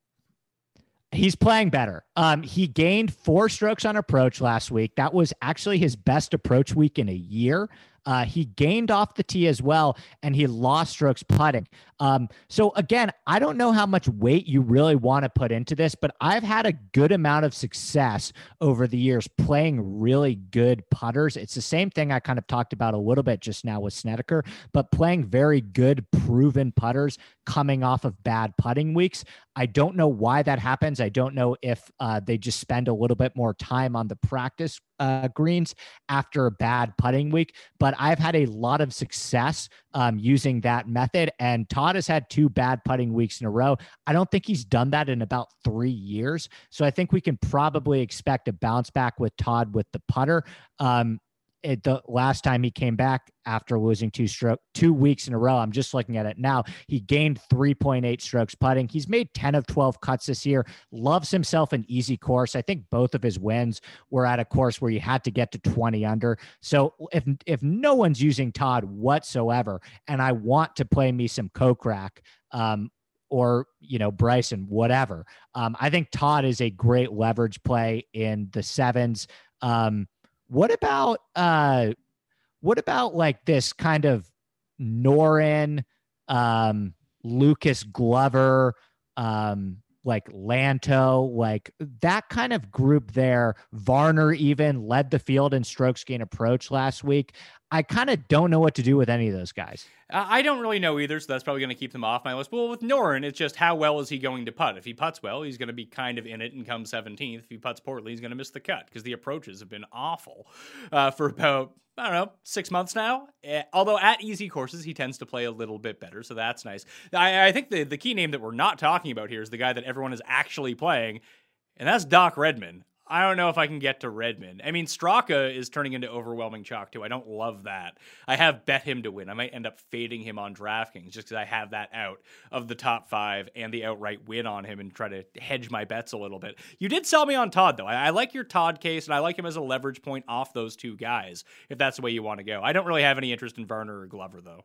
He's playing better. Um, he gained four strokes on approach last week. That was actually his best approach week in a year. Uh, he gained off the tee as well, and he lost strokes putting. Um, so again, I don't know how much weight you really want to put into this, but I've had a good amount of success over the years playing really good putters. It's the same thing I kind of talked about a little bit just now with Snedeker, but playing very good proven putters coming off of bad putting weeks. I don't know why that happens. I don't know if uh, they just spend a little bit more time on the practice Uh, greens after a bad putting week, but I've had a lot of success um, using that method. And Todd has had two bad putting weeks in a row. I don't think he's done that in about three years. So I think we can probably expect a bounce back with Todd with the putter. Um, It, the last time he came back after losing two stroke, two weeks in a row, I'm just looking at it now, he gained three point eight strokes putting. He's made ten of twelve cuts this year, loves himself an easy course. I think both of his wins were at a course where you had to get to twenty under. So if, if no one's using Todd whatsoever, and I want to play me some Kokrak, um, or, you know, Bryson, whatever, um, I think Todd is a great leverage play in the sevens. Um, What about, uh, what about like this kind of Norin, um, Lucas Glover, um, like Lanto, like that kind of group there? Varner even led the field in strokes gain approach last week. I kind of don't know what to do with any of those guys. I don't really know either, so that's probably going to keep them off my list. Well, with Norin, it's just how well is he going to putt? If he putts well, he's going to be kind of in it and come seventeenth. If he putts poorly, he's going to miss the cut because the approaches have been awful uh, for about, I don't know, six months now. Uh, although at easy courses, he tends to play a little bit better, so that's nice. I, I think the, the key name that we're not talking about here is the guy that everyone is actually playing, and that's Doc Redman. I don't know if I can get to Redmond. I mean, Straka is turning into overwhelming chalk, too. I don't love that. I have bet him to win. I might end up fading him on DraftKings just because I have that out of the top five and the outright win on him and try to hedge my bets a little bit. You did sell me on Todd, though. I, I like your Todd case, and I like him as a leverage point off those two guys, if that's the way you want to go. I don't really have any interest in Varner or Glover, though.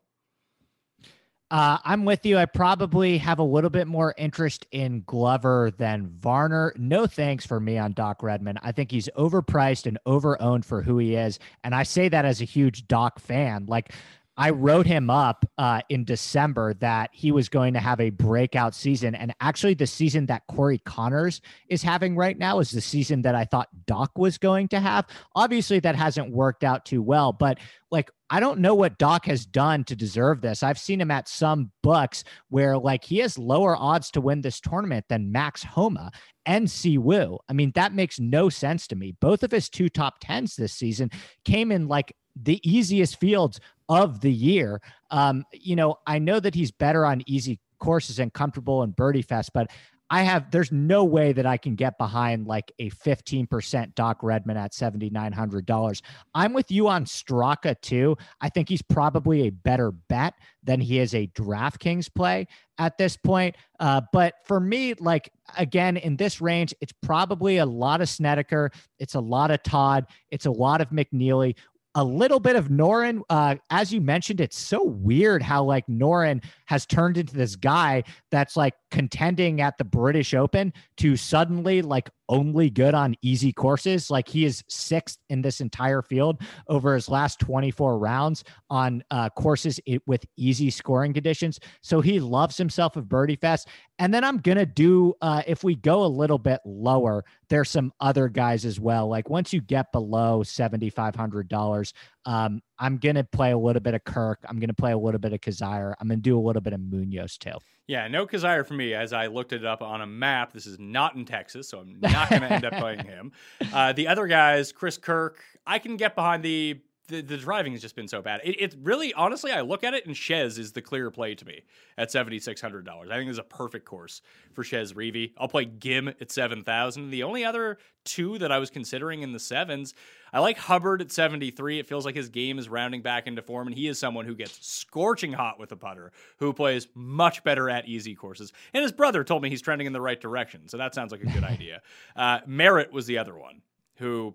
Uh, I'm with you. I probably have a little bit more interest in Glover than Varner. No thanks for me on Doc Redman. I think he's overpriced and overowned for who he is. And I say that as a huge Doc fan. Like, I wrote him up uh, in December that he was going to have a breakout season. And actually the season that Corey Connors is having right now is the season that I thought Doc was going to have. Obviously that hasn't worked out too well, but like, I don't know what Doc has done to deserve this. I've seen him at some books where like he has lower odds to win this tournament than Max Homa and Si Woo. I mean, that makes no sense to me. Both of his two top tens this season came in like the easiest fields of the year. Um, you know, I know that he's better on easy courses and comfortable and birdie fest, but I have, there's no way that I can get behind like a fifteen percent Doc Redman at seven thousand nine hundred dollars. I'm with you on Straka too. I think he's probably a better bet than he is a DraftKings play at this point. Uh, but for me, like, again, in this range, it's probably a lot of Snedeker. It's a lot of Todd. It's a lot of McNeely. A little bit of Norin. Uh, as you mentioned, it's so weird how like Norin has turned into this guy that's like contending at the British Open to suddenly like only good on easy courses. Like he is sixth in this entire field over his last twenty-four rounds on uh, courses with easy scoring conditions. So he loves himself of Birdie Fest. And then I'm going to do, uh, if we go a little bit lower, there's some other guys as well. Like once you get below seven thousand five hundred dollars, um, I'm going to play a little bit of Kirk. I'm going to play a little bit of Kazire. I'm going to do a little bit of Munoz too. Yeah, no Kazire for me. As I looked it up on a map, this is not in Texas, so I'm not going to end up playing him. Uh, the other guys, Chris Kirk, I can get behind the the, the driving has just been so bad. It, it really, honestly, I look at it, and Shez is the clear play to me at seven thousand six hundred dollars. I think this is a perfect course for Shez Reavie. I'll play Gim at seven thousand dollars. The only other two that I was considering in the sevens, I like Hubbard at seventy-three. It feels like his game is rounding back into form, and he is someone who gets scorching hot with a putter, who plays much better at easy courses. And his brother told me he's trending in the right direction, so that sounds like a good idea. Uh, Merritt was the other one, who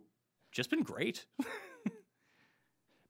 just been great.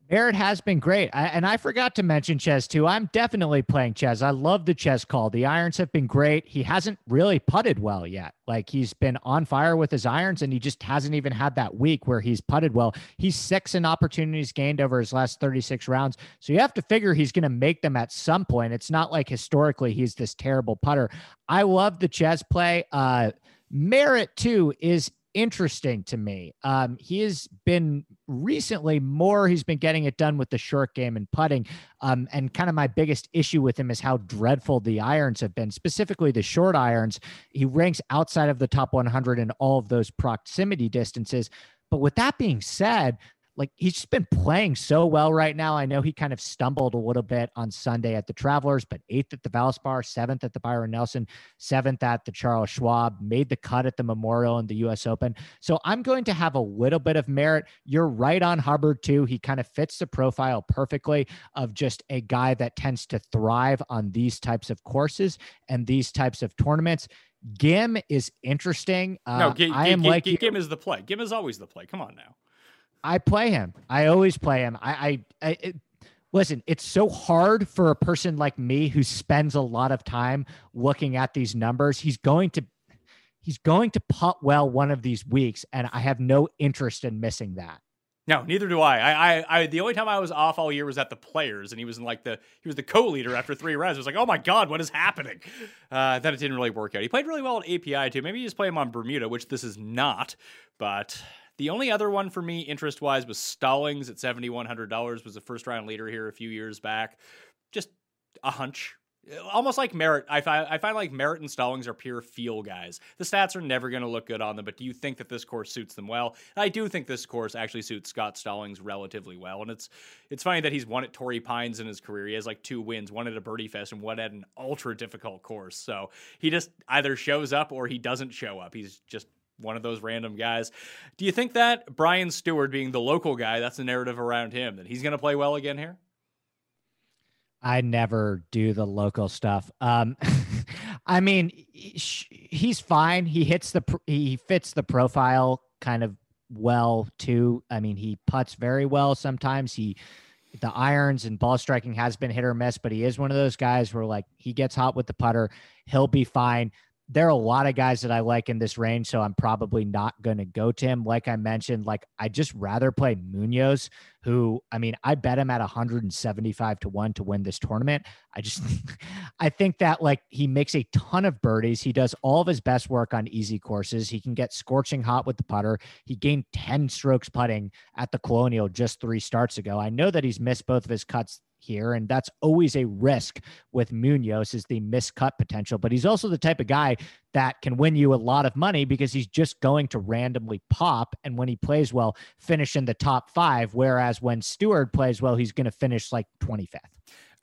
Merritt has been great. I, and I forgot to mention Chez too. I'm definitely playing Chez. I love the Chez call. The irons have been great. He hasn't really putted well yet. Like he's been on fire with his irons and he just hasn't even had that week where he's putted well. He's six in opportunities gained over his last thirty-six rounds. So you have to figure he's going to make them at some point. It's not like historically he's this terrible putter. I love the Chez play. Uh, Merritt too is interesting to me. Um, he has been recently more, he's been getting it done with the short game and putting. Um, and kind of my biggest issue with him is how dreadful the irons have been, specifically the short irons. He ranks outside of the top one hundred in all of those proximity distances. But with that being said, like he's just been playing so well right now. I know he kind of stumbled a little bit on Sunday at the Travelers, but eighth at the Valspar, seventh at the Byron Nelson, seventh at the Charles Schwab, made the cut at the Memorial and the U S Open. So I'm going to have a little bit of Merritt. You're right on Hubbard too. He kind of fits the profile perfectly of just a guy that tends to thrive on these types of courses and these types of tournaments. Gim is interesting. Uh, no, g- I am g- like g- Gim is the play. Gim is always the play. Come on now. I play him. I always play him. I, I, I it, listen, it's so hard for a person like me who spends a lot of time looking at these numbers. He's going to, he's going to putt well one of these weeks. And I have no interest in missing that. No, neither do I. I, I, I, the only time I was off all year was at the Players, and he was in like the, he was the co-leader after three rounds. I was like, oh my God, what is happening? Uh, then it didn't really work out. He played really well at A P I too. Maybe you just play him on Bermuda, which this is not, but the only other one for me, interest-wise, was Stallings at seven thousand one hundred dollars, was a first-round leader here a few years back. Just a hunch. Almost like Merritt. I, fi- I find like Merritt and Stallings are pure feel guys. The stats are never going to look good on them, but do you think that this course suits them well? I do think this course actually suits Scott Stallings relatively well, and it's it's funny that he's won at Torrey Pines in his career. He has like two wins, one at a Birdie Fest and one at an ultra-difficult course. So he just either shows up or he doesn't show up. He's just one of those random guys. Do you think that Brian Stewart being the local guy, that's the narrative around him, that he's going to play well again here? I never do the local stuff. Um, I mean, he's fine. He hits the, he fits the profile kind of well too. I mean, he putts very well. Sometimes he, the irons and ball striking has been hit or miss, but he is one of those guys where like he gets hot with the putter. He'll be fine. There are a lot of guys that I like in this range, so I'm probably not going to go to him. Like I mentioned, like I just rather play Munoz, who, I mean, I bet him at one seventy-five to one to win this tournament. I just, I think that like he makes a ton of birdies. He does all of his best work on easy courses. He can get scorching hot with the putter. He gained ten strokes putting at the Colonial just three starts ago. I know that he's missed both of his cuts here, and that's always a risk with Munoz, is the miscut potential, but he's also the type of guy that can win you a lot of money because he's just going to randomly pop, and when he plays well, finish in the top five, whereas when Stewart plays well, he's going to finish like twenty-fifth.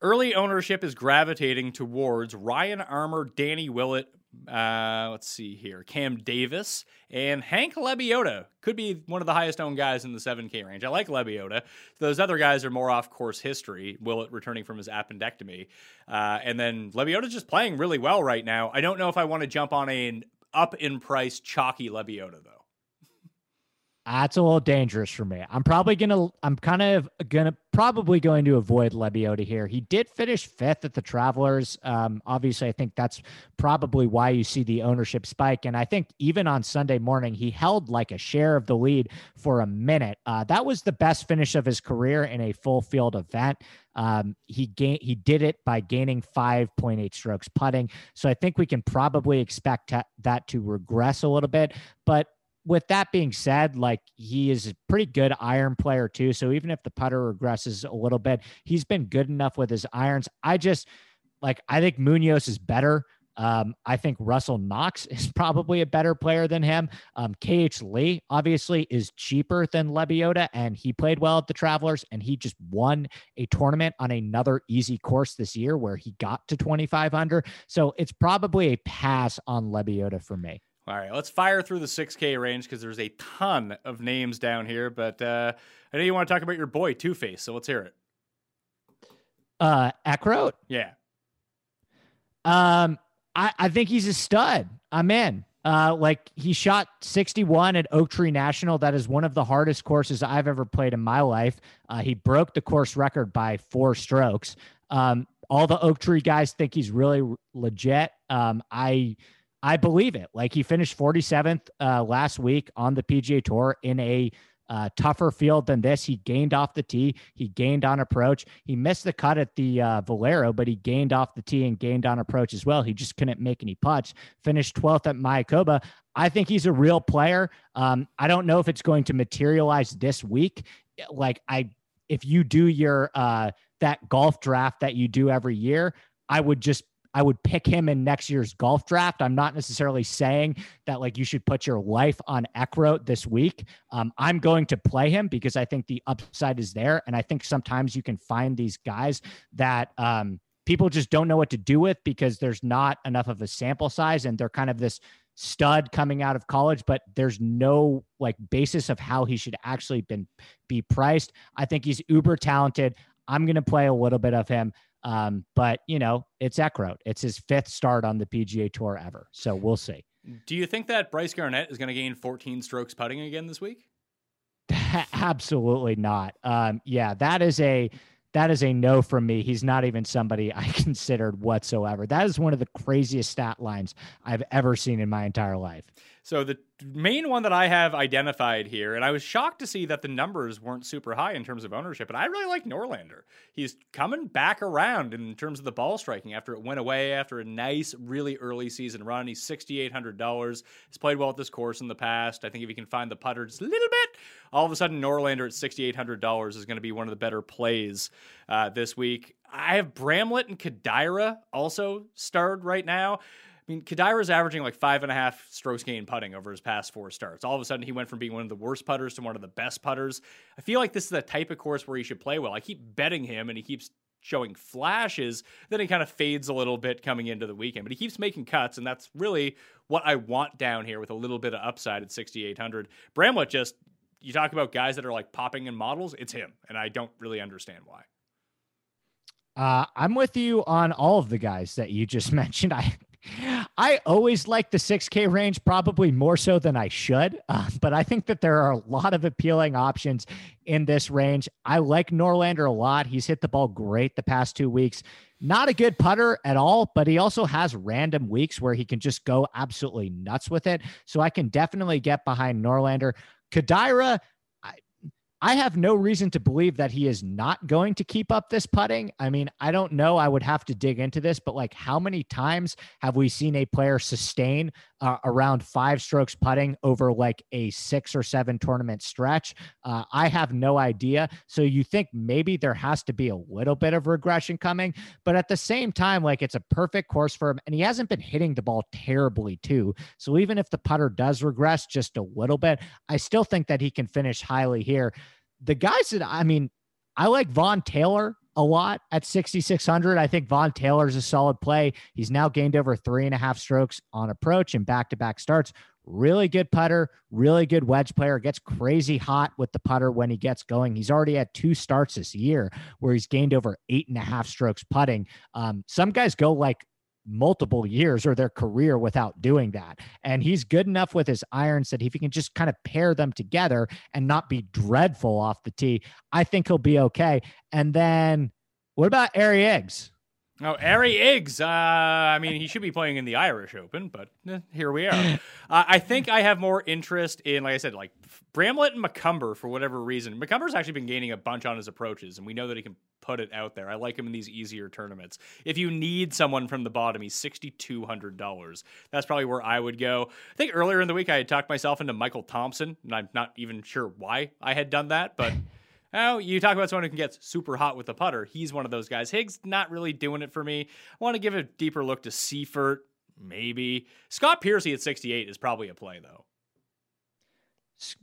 Early ownership is gravitating towards Ryan Armour, Danny Willett, uh, let's see here, Cam Davis, and Hank Lebioda. Could be one of the highest owned guys in the seven K range. I like Lebioda. Those other guys are more off course history. Willett returning from his appendectomy. Uh, and then Lebioda's just playing really well right now. I don't know if I want to jump on an up in price chalky Lebioda though. That's a little dangerous for me. I'm probably going to, I'm kind of going to, probably going to avoid Lebiota here. He did finish fifth at the Travelers. Um, obviously, I think that's probably why you see the ownership spike. And I think even on Sunday morning, he held like a share of the lead for a minute. Uh, that was the best finish of his career in a full field event. Um, he gained, he did it by gaining five point eight strokes putting. So I think we can probably expect t- that to regress a little bit, but with that being said, like he is a pretty good iron player too. So even if the putter regresses a little bit, he's been good enough with his irons. I just like, I think Munoz is better. Um, I think Russell Knox is probably a better player than him. Um, K H Lee obviously is cheaper than Lebiota, and he played well at the Travelers, and he just won a tournament on another easy course this year where he got to twenty-five under. So it's probably a pass on Lebiota for me. All right, let's fire through the six K range because there's a ton of names down here. But uh, I know you want to talk about your boy, Two-Face, so let's hear it. Uh, Ackroat? Yeah. Um, I, I think he's a stud. I'm in. Uh, like, he shot sixty-one at Oak Tree National. That is one of the hardest courses I've ever played in my life. Uh, he broke the course record by four strokes. Um, all the Oak Tree guys think he's really r- legit. Um, I... I believe it. Like he finished forty-seventh uh, last week on the P G A Tour in a uh, tougher field than this. He gained off the tee. He gained on approach. He missed the cut at the uh, Valero, but he gained off the tee and gained on approach as well. He just couldn't make any putts. Finished twelfth at Mayakoba. I think he's a real player. Um, I don't know if it's going to materialize this week. Like I, if you do your uh, that golf draft that you do every year, I would just I would pick him in next year's golf draft. I'm not necessarily saying that like you should put your life on Ekro this week. Um, I'm going to play him because I think the upside is there. And I think sometimes you can find these guys that um, people just don't know what to do with because there's not enough of a sample size and they're kind of this stud coming out of college, but there's no like basis of how he should actually been be priced. I think he's uber talented. I'm going to play a little bit of him. Um, but you know, it's Ekroat. It's his fifth start on the P G A Tour ever. So we'll see. Do you think that Bryce Garnett is going to gain fourteen strokes putting again this week? Absolutely not. Um, yeah, that is a, that is a no from me. He's not even somebody I considered whatsoever. That is one of the craziest stat lines I've ever seen in my entire life. So the main one that I have identified here, and I was shocked to see that the numbers weren't super high in terms of ownership, but I really like Norlander. He's coming back around in terms of the ball striking after it went away after a nice, really early season run. He's six thousand eight hundred dollars. He's played well at this course in the past. I think if he can find the putter just a little bit, all of a sudden Norlander at six thousand eight hundred dollars is going to be one of the better plays uh, this week. I have Bramlett and Kadira also starred right now. I mean, Kadira's averaging like five and a half strokes gain putting over his past four starts. All of a sudden, he went from being one of the worst putters to one of the best putters. I feel like this is the type of course where he should play well. I keep betting him, and he keeps showing flashes. Then he kind of fades a little bit coming into the weekend, but he keeps making cuts, and that's really what I want down here with a little bit of upside at six thousand eight hundred. Bramlett just, you talk about guys that are like popping in models, it's him, and I don't really understand why. Uh, I'm with you on all of the guys that you just mentioned. I I always like the six K range, probably more so than I should, uh, but I think that there are a lot of appealing options in this range. I like Norlander a lot. He's hit the ball great the past two weeks. Not a good putter at all, but he also has random weeks where he can just go absolutely nuts with it. So I can definitely get behind Norlander. Kadira, I have no reason to believe that he is not going to keep up this putting. I mean, I don't know. I would have to dig into this, but like how many times have we seen a player sustain uh, around five strokes putting over like a six or seven tournament stretch? Uh, I have no idea. So you think maybe there has to be a little bit of regression coming, but at the same time, like it's a perfect course for him and he hasn't been hitting the ball terribly too. So even if the putter does regress just a little bit, I still think that he can finish highly here. The guys that, I mean, I like Von Taylor a lot at six thousand six hundred. I think Von Taylor's a solid play. He's now gained over three and a half strokes on approach and back-to-back starts. Really good putter, really good wedge player, gets crazy hot with the putter when he gets going. He's already had two starts this year where he's gained over eight and a half strokes putting. Um, some guys go like multiple years or their career without doing that. And he's good enough with his irons that if he can just kind of pair them together and not be dreadful off the tee, I think he'll be okay. And then what about Ari Iggs? Oh, Ari Iggs. Uh, I mean, he should be playing in the Irish Open, but eh, here we are. Uh, I think I have more interest in, like I said, like Bramlett and McCumber for whatever reason. McCumber's actually been gaining a bunch on his approaches, and we know that he can put it out there. I like him in these easier tournaments. If you need someone from the bottom, he's six thousand two hundred dollars. That's probably where I would go. I think earlier in the week I had talked myself into Michael Thompson, and I'm not even sure why I had done that, but... Oh, you talk about someone who can get super hot with the putter. He's one of those guys. Higgs, not really doing it for me. I want to give a deeper look to Seifert, maybe. Scott Piercy at sixty-eight is probably a play, though.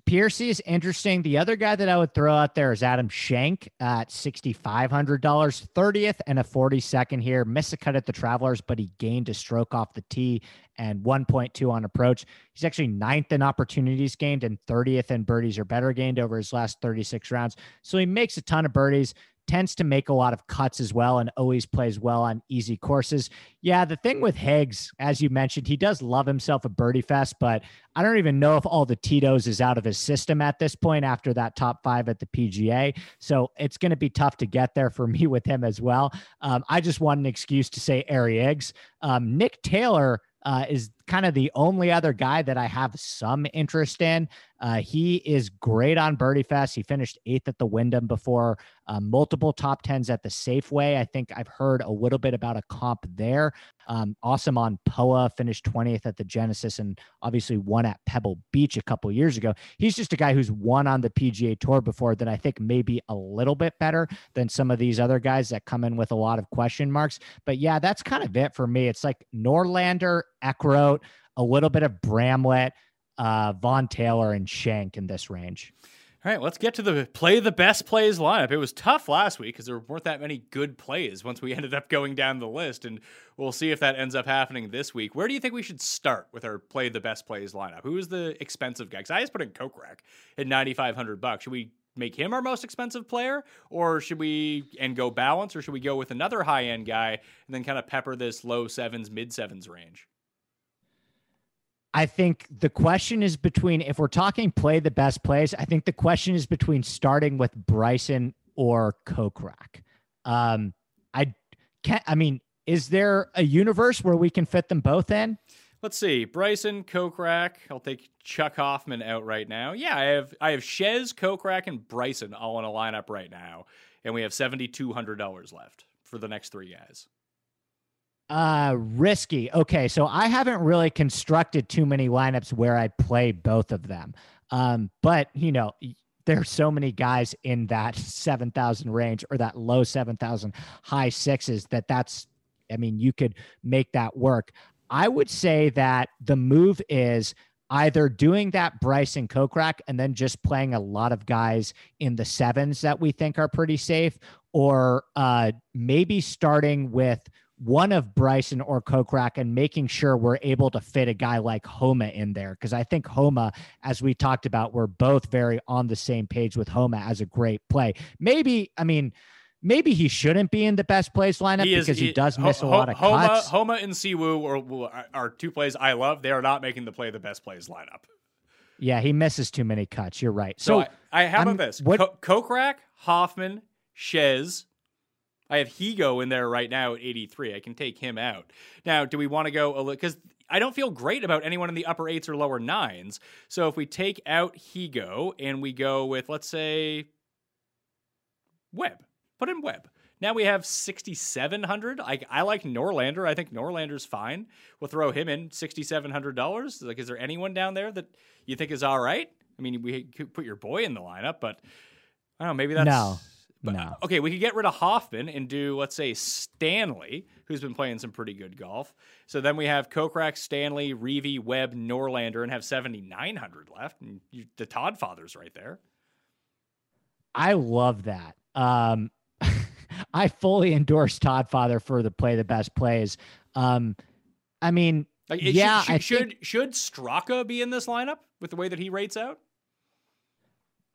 Piercy is interesting. The other guy that I would throw out there is Adam Schenk at six thousand five hundred dollars, thirtieth and a forty-second here. Missed a cut at the Travelers, but he gained a stroke off the tee and one point two on approach. He's actually ninth in opportunities gained and thirtieth in birdies or better gained over his last thirty-six rounds. So he makes a ton of birdies, tends to make a lot of cuts as well, and always plays well on easy courses. Yeah, the thing with Higgs, as you mentioned, he does love himself a birdie fest, but I don't even know if all the Tito's is out of his system at this point after that top five at the P G A. So it's going to be tough to get there for me with him as well. Um, I just want an excuse to say Ari Higgs. Um, Nick Taylor uh, is kind of the only other guy that I have some interest in. Uh, he is great on birdie fest. He finished eighth at the Wyndham before, uh, multiple top tens at the Safeway. I think I've heard a little bit about a comp there. Um, awesome on P O A, finished twentieth at the Genesis, and obviously won at Pebble Beach a couple years ago. He's just a guy who's won on the P G A Tour before that I think may be a little bit better than some of these other guys that come in with a lot of question marks. But yeah, that's kind of it for me. It's like Norlander, Eckroat, a little bit of Bramlett, uh, Von Taylor, and Schenk in this range. All right, let's get to the play the best plays lineup. It was tough last week because there weren't that many good plays once we ended up going down the list, and we'll see if that ends up happening this week. Where do you think we should start with our play the best plays lineup? Who is the expensive guy? Because I just put in Kokrak at nine thousand five hundred dollars. Should we make him our most expensive player, or should we and go balance, or should we go with another high-end guy and then kind of pepper this low sevens, mid-sevens range? I think the question is between, if we're talking play the best plays, I think the question is between starting with Bryson or Kokrak. Um, I can't, I mean, is there a universe where we can fit them both in? Let's see. Bryson, Kokrak. I'll take Chuck Hoffman out right now. Yeah, I have, I have Shez, Kokrak, and Bryson all in a lineup right now. And we have seven thousand two hundred dollars left for the next three guys. Uh, risky. Okay. So I haven't really constructed too many lineups where I play both of them. Um, but you know, there's so many guys in that seven thousand range or that low seven thousand high sixes that that's, I mean, you could make that work. I would say that the move is either doing that Bryson Kokrak and then just playing a lot of guys in the sevens that we think are pretty safe, or, uh, maybe starting with one of Bryson or Kokrak and making sure we're able to fit a guy like Homa in there. Cause I think Homa, as we talked about, we're both very on the same page with Homa as a great play. Maybe, I mean, maybe he shouldn't be in the best plays lineup he is, because he, he does miss Ho- a lot of Homa, cuts. Homa and Siwoo are, are two plays I love. They are not making the play the best plays lineup. Yeah. He misses too many cuts. You're right. So, so I, I have on this what, Co- Kokrak, Hoffman, Shez, I have Higo in there right now at eighty-three. I can take him out. Now, do we want to go a little? Because I don't feel great about anyone in the upper eights or lower nines. So if we take out Higo and we go with, let's say, Webb. Put in Webb. Now we have six thousand seven hundred dollars. I, I like Norlander. I think Norlander's fine. We'll throw him in six thousand seven hundred dollars. Like, is there anyone down there that you think is all right? I mean, we could put your boy in the lineup, but I don't know. Maybe that's... No. But, no. Okay, we could get rid of Hoffman and do, let's say, Stanley, who's been playing some pretty good golf. So then we have Kokrak, Stanley, Reavy, Webb, Norlander, and have seven thousand nine hundred left. And you, the Todd Father's right there. I love that. Um, I fully endorse Todd Father for the play the best plays. Um, I mean, like, yeah. Should, I should, think... should Straka be in this lineup with the way that he rates out?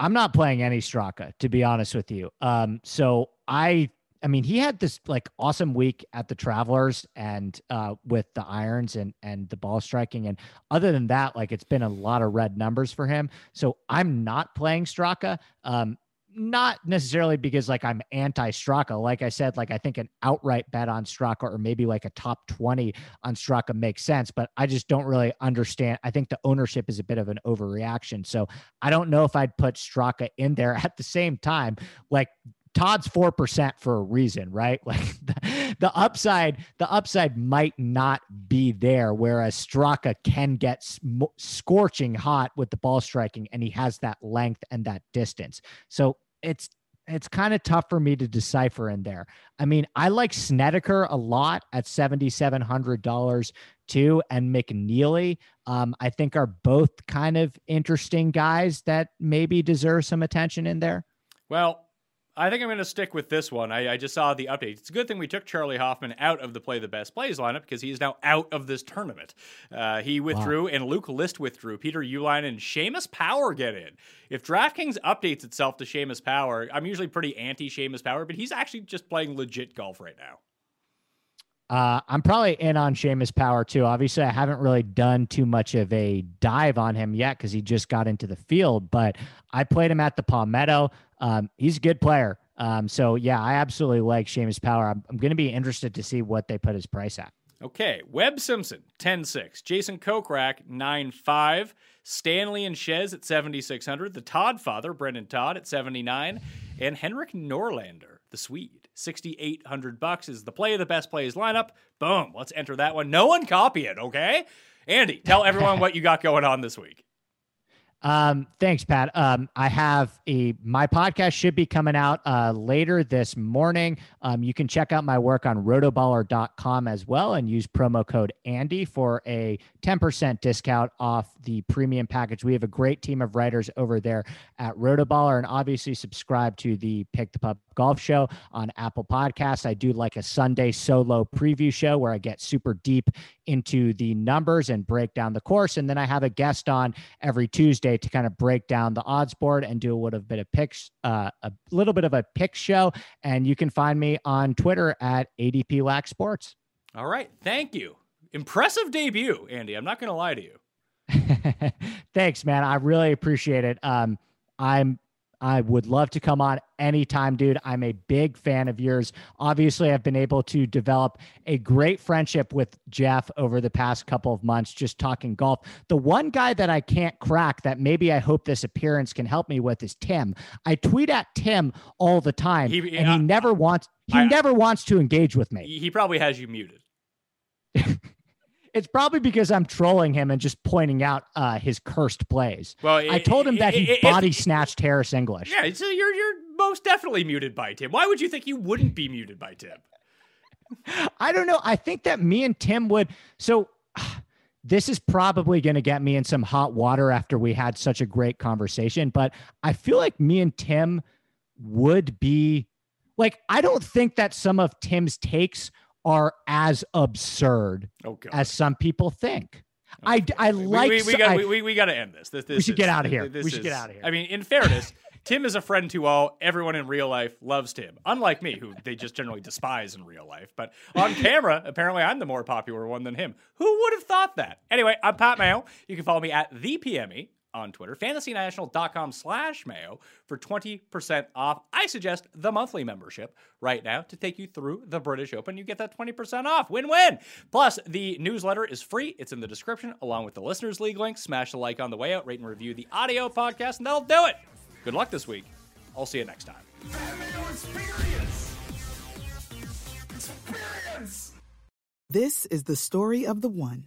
I'm not playing any Straka, to be honest with you. Um, so I I mean, he had this like awesome week at the Travelers and uh, with the irons and, and the ball striking. And other than that, like it's been a lot of red numbers for him. So I'm not playing Straka. Um, Not necessarily because like I'm anti Straka. Like I said, like I think an outright bet on Straka or maybe like a top twenty on Straka makes sense, but I just don't really understand. I think the ownership is a bit of an overreaction. So I don't know if I'd put Straka in there. At the same time, like Todd's four percent for a reason, right? Like the, the upside, the upside might not be there, whereas Straka can get sm- scorching hot with the ball striking, and he has that length and that distance. So it's, it's kind of tough for me to decipher in there. I mean, I like Snedeker a lot at seven thousand seven hundred dollars too, and McNeely, um, I think are both kind of interesting guys that maybe deserve some attention in there. Well, I think I'm going to stick with this one. I, I just saw the update. It's a good thing we took Charlie Hoffman out of the Play the Best Plays lineup because he is now out of this tournament. Uh, he withdrew, wow. and Luke List withdrew. Peter Uline and Seamus Power get in. If DraftKings updates itself to Seamus Power, I'm usually pretty anti-Seamus Power, but he's actually just playing legit golf right now. Uh, I'm probably in on Seamus Power too. Obviously, I haven't really done too much of a dive on him yet because he just got into the field, but I played him at the Palmetto. Um, he's a good player. Um, so, yeah, I absolutely like Seamus Power. I'm, I'm going to be interested to see what they put his price at. Okay, Webb Simpson, ten six. Jason Kokrak, nine five. Stanley and Shez at seventy-six hundred. The Todd father, Brendan Todd, at seventy-nine. And Henrik Norlander, the Swede, sixty-eight hundred bucks is the Play of the Best Plays lineup. Boom, let's enter that one. No one copy it, okay? Andy, tell everyone what you got going on this week. Um, thanks, Pat. Um, I have a, my podcast should be coming out, uh, later this morning. Um, you can check out my work on rotoballer dot com as well and use promo code Andy for a ten percent discount off the premium package. We have a great team of writers over there at Rotoballer, and obviously subscribe to the Pick the Pub Golf Show on Apple Podcasts. I do like a Sunday solo preview show where I get super deep into the numbers and break down the course. And then I have a guest on every Tuesday to kind of break down the odds board and do a little bit of picks, uh, a little bit of a pick show. And you can find me on Twitter at A D P Lack Sports. All right. Thank you. Impressive debut, Andy. I'm not going to lie to you. Thanks, man. I really appreciate it. Um, I'm, I would love to come on anytime, dude. I'm a big fan of yours. Obviously, I've been able to develop a great friendship with Jeff over the past couple of months, just talking golf. The one guy that I can't crack that maybe I hope this appearance can help me with is Tim. I tweet at Tim all the time, he, and he uh, never wants he I, never wants to engage with me. He probably has you muted. It's probably because I'm trolling him and just pointing out uh, his cursed plays. Well, it, I told him that it, he it, body it, snatched Harris English. Yeah, so you're you're most definitely muted by Tim. Why would you think you wouldn't be muted by Tim? I don't know. I think that me and Tim would. So this is probably going to get me in some hot water after we had such a great conversation. But I feel like me and Tim would be like, I don't think that some of Tim's takes are as absurd oh, as some people think. Okay. I, I like... We, we, we got we, we, we to end this. This, this we should is, get out of here. We should is, get out of here. I mean, in fairness, Tim is a friend to all. Everyone in real life loves Tim. Unlike me, who they just generally despise in real life. But on camera, apparently I'm the more popular one than him. Who would have thought that? Anyway, I'm Pat Mayo. You can follow me at the P M E on Twitter. FantasyNational.com slash Mayo for twenty percent off. I suggest the monthly membership right now to take you through the British Open. You get that twenty percent off. Win-win. Plus, the newsletter is free. It's in the description along with the Listeners League link. Smash the like on the way out. Rate and review the audio podcast, and that'll do it. Good luck this week. I'll see you next time. Experience. Experience. This is the story of the one.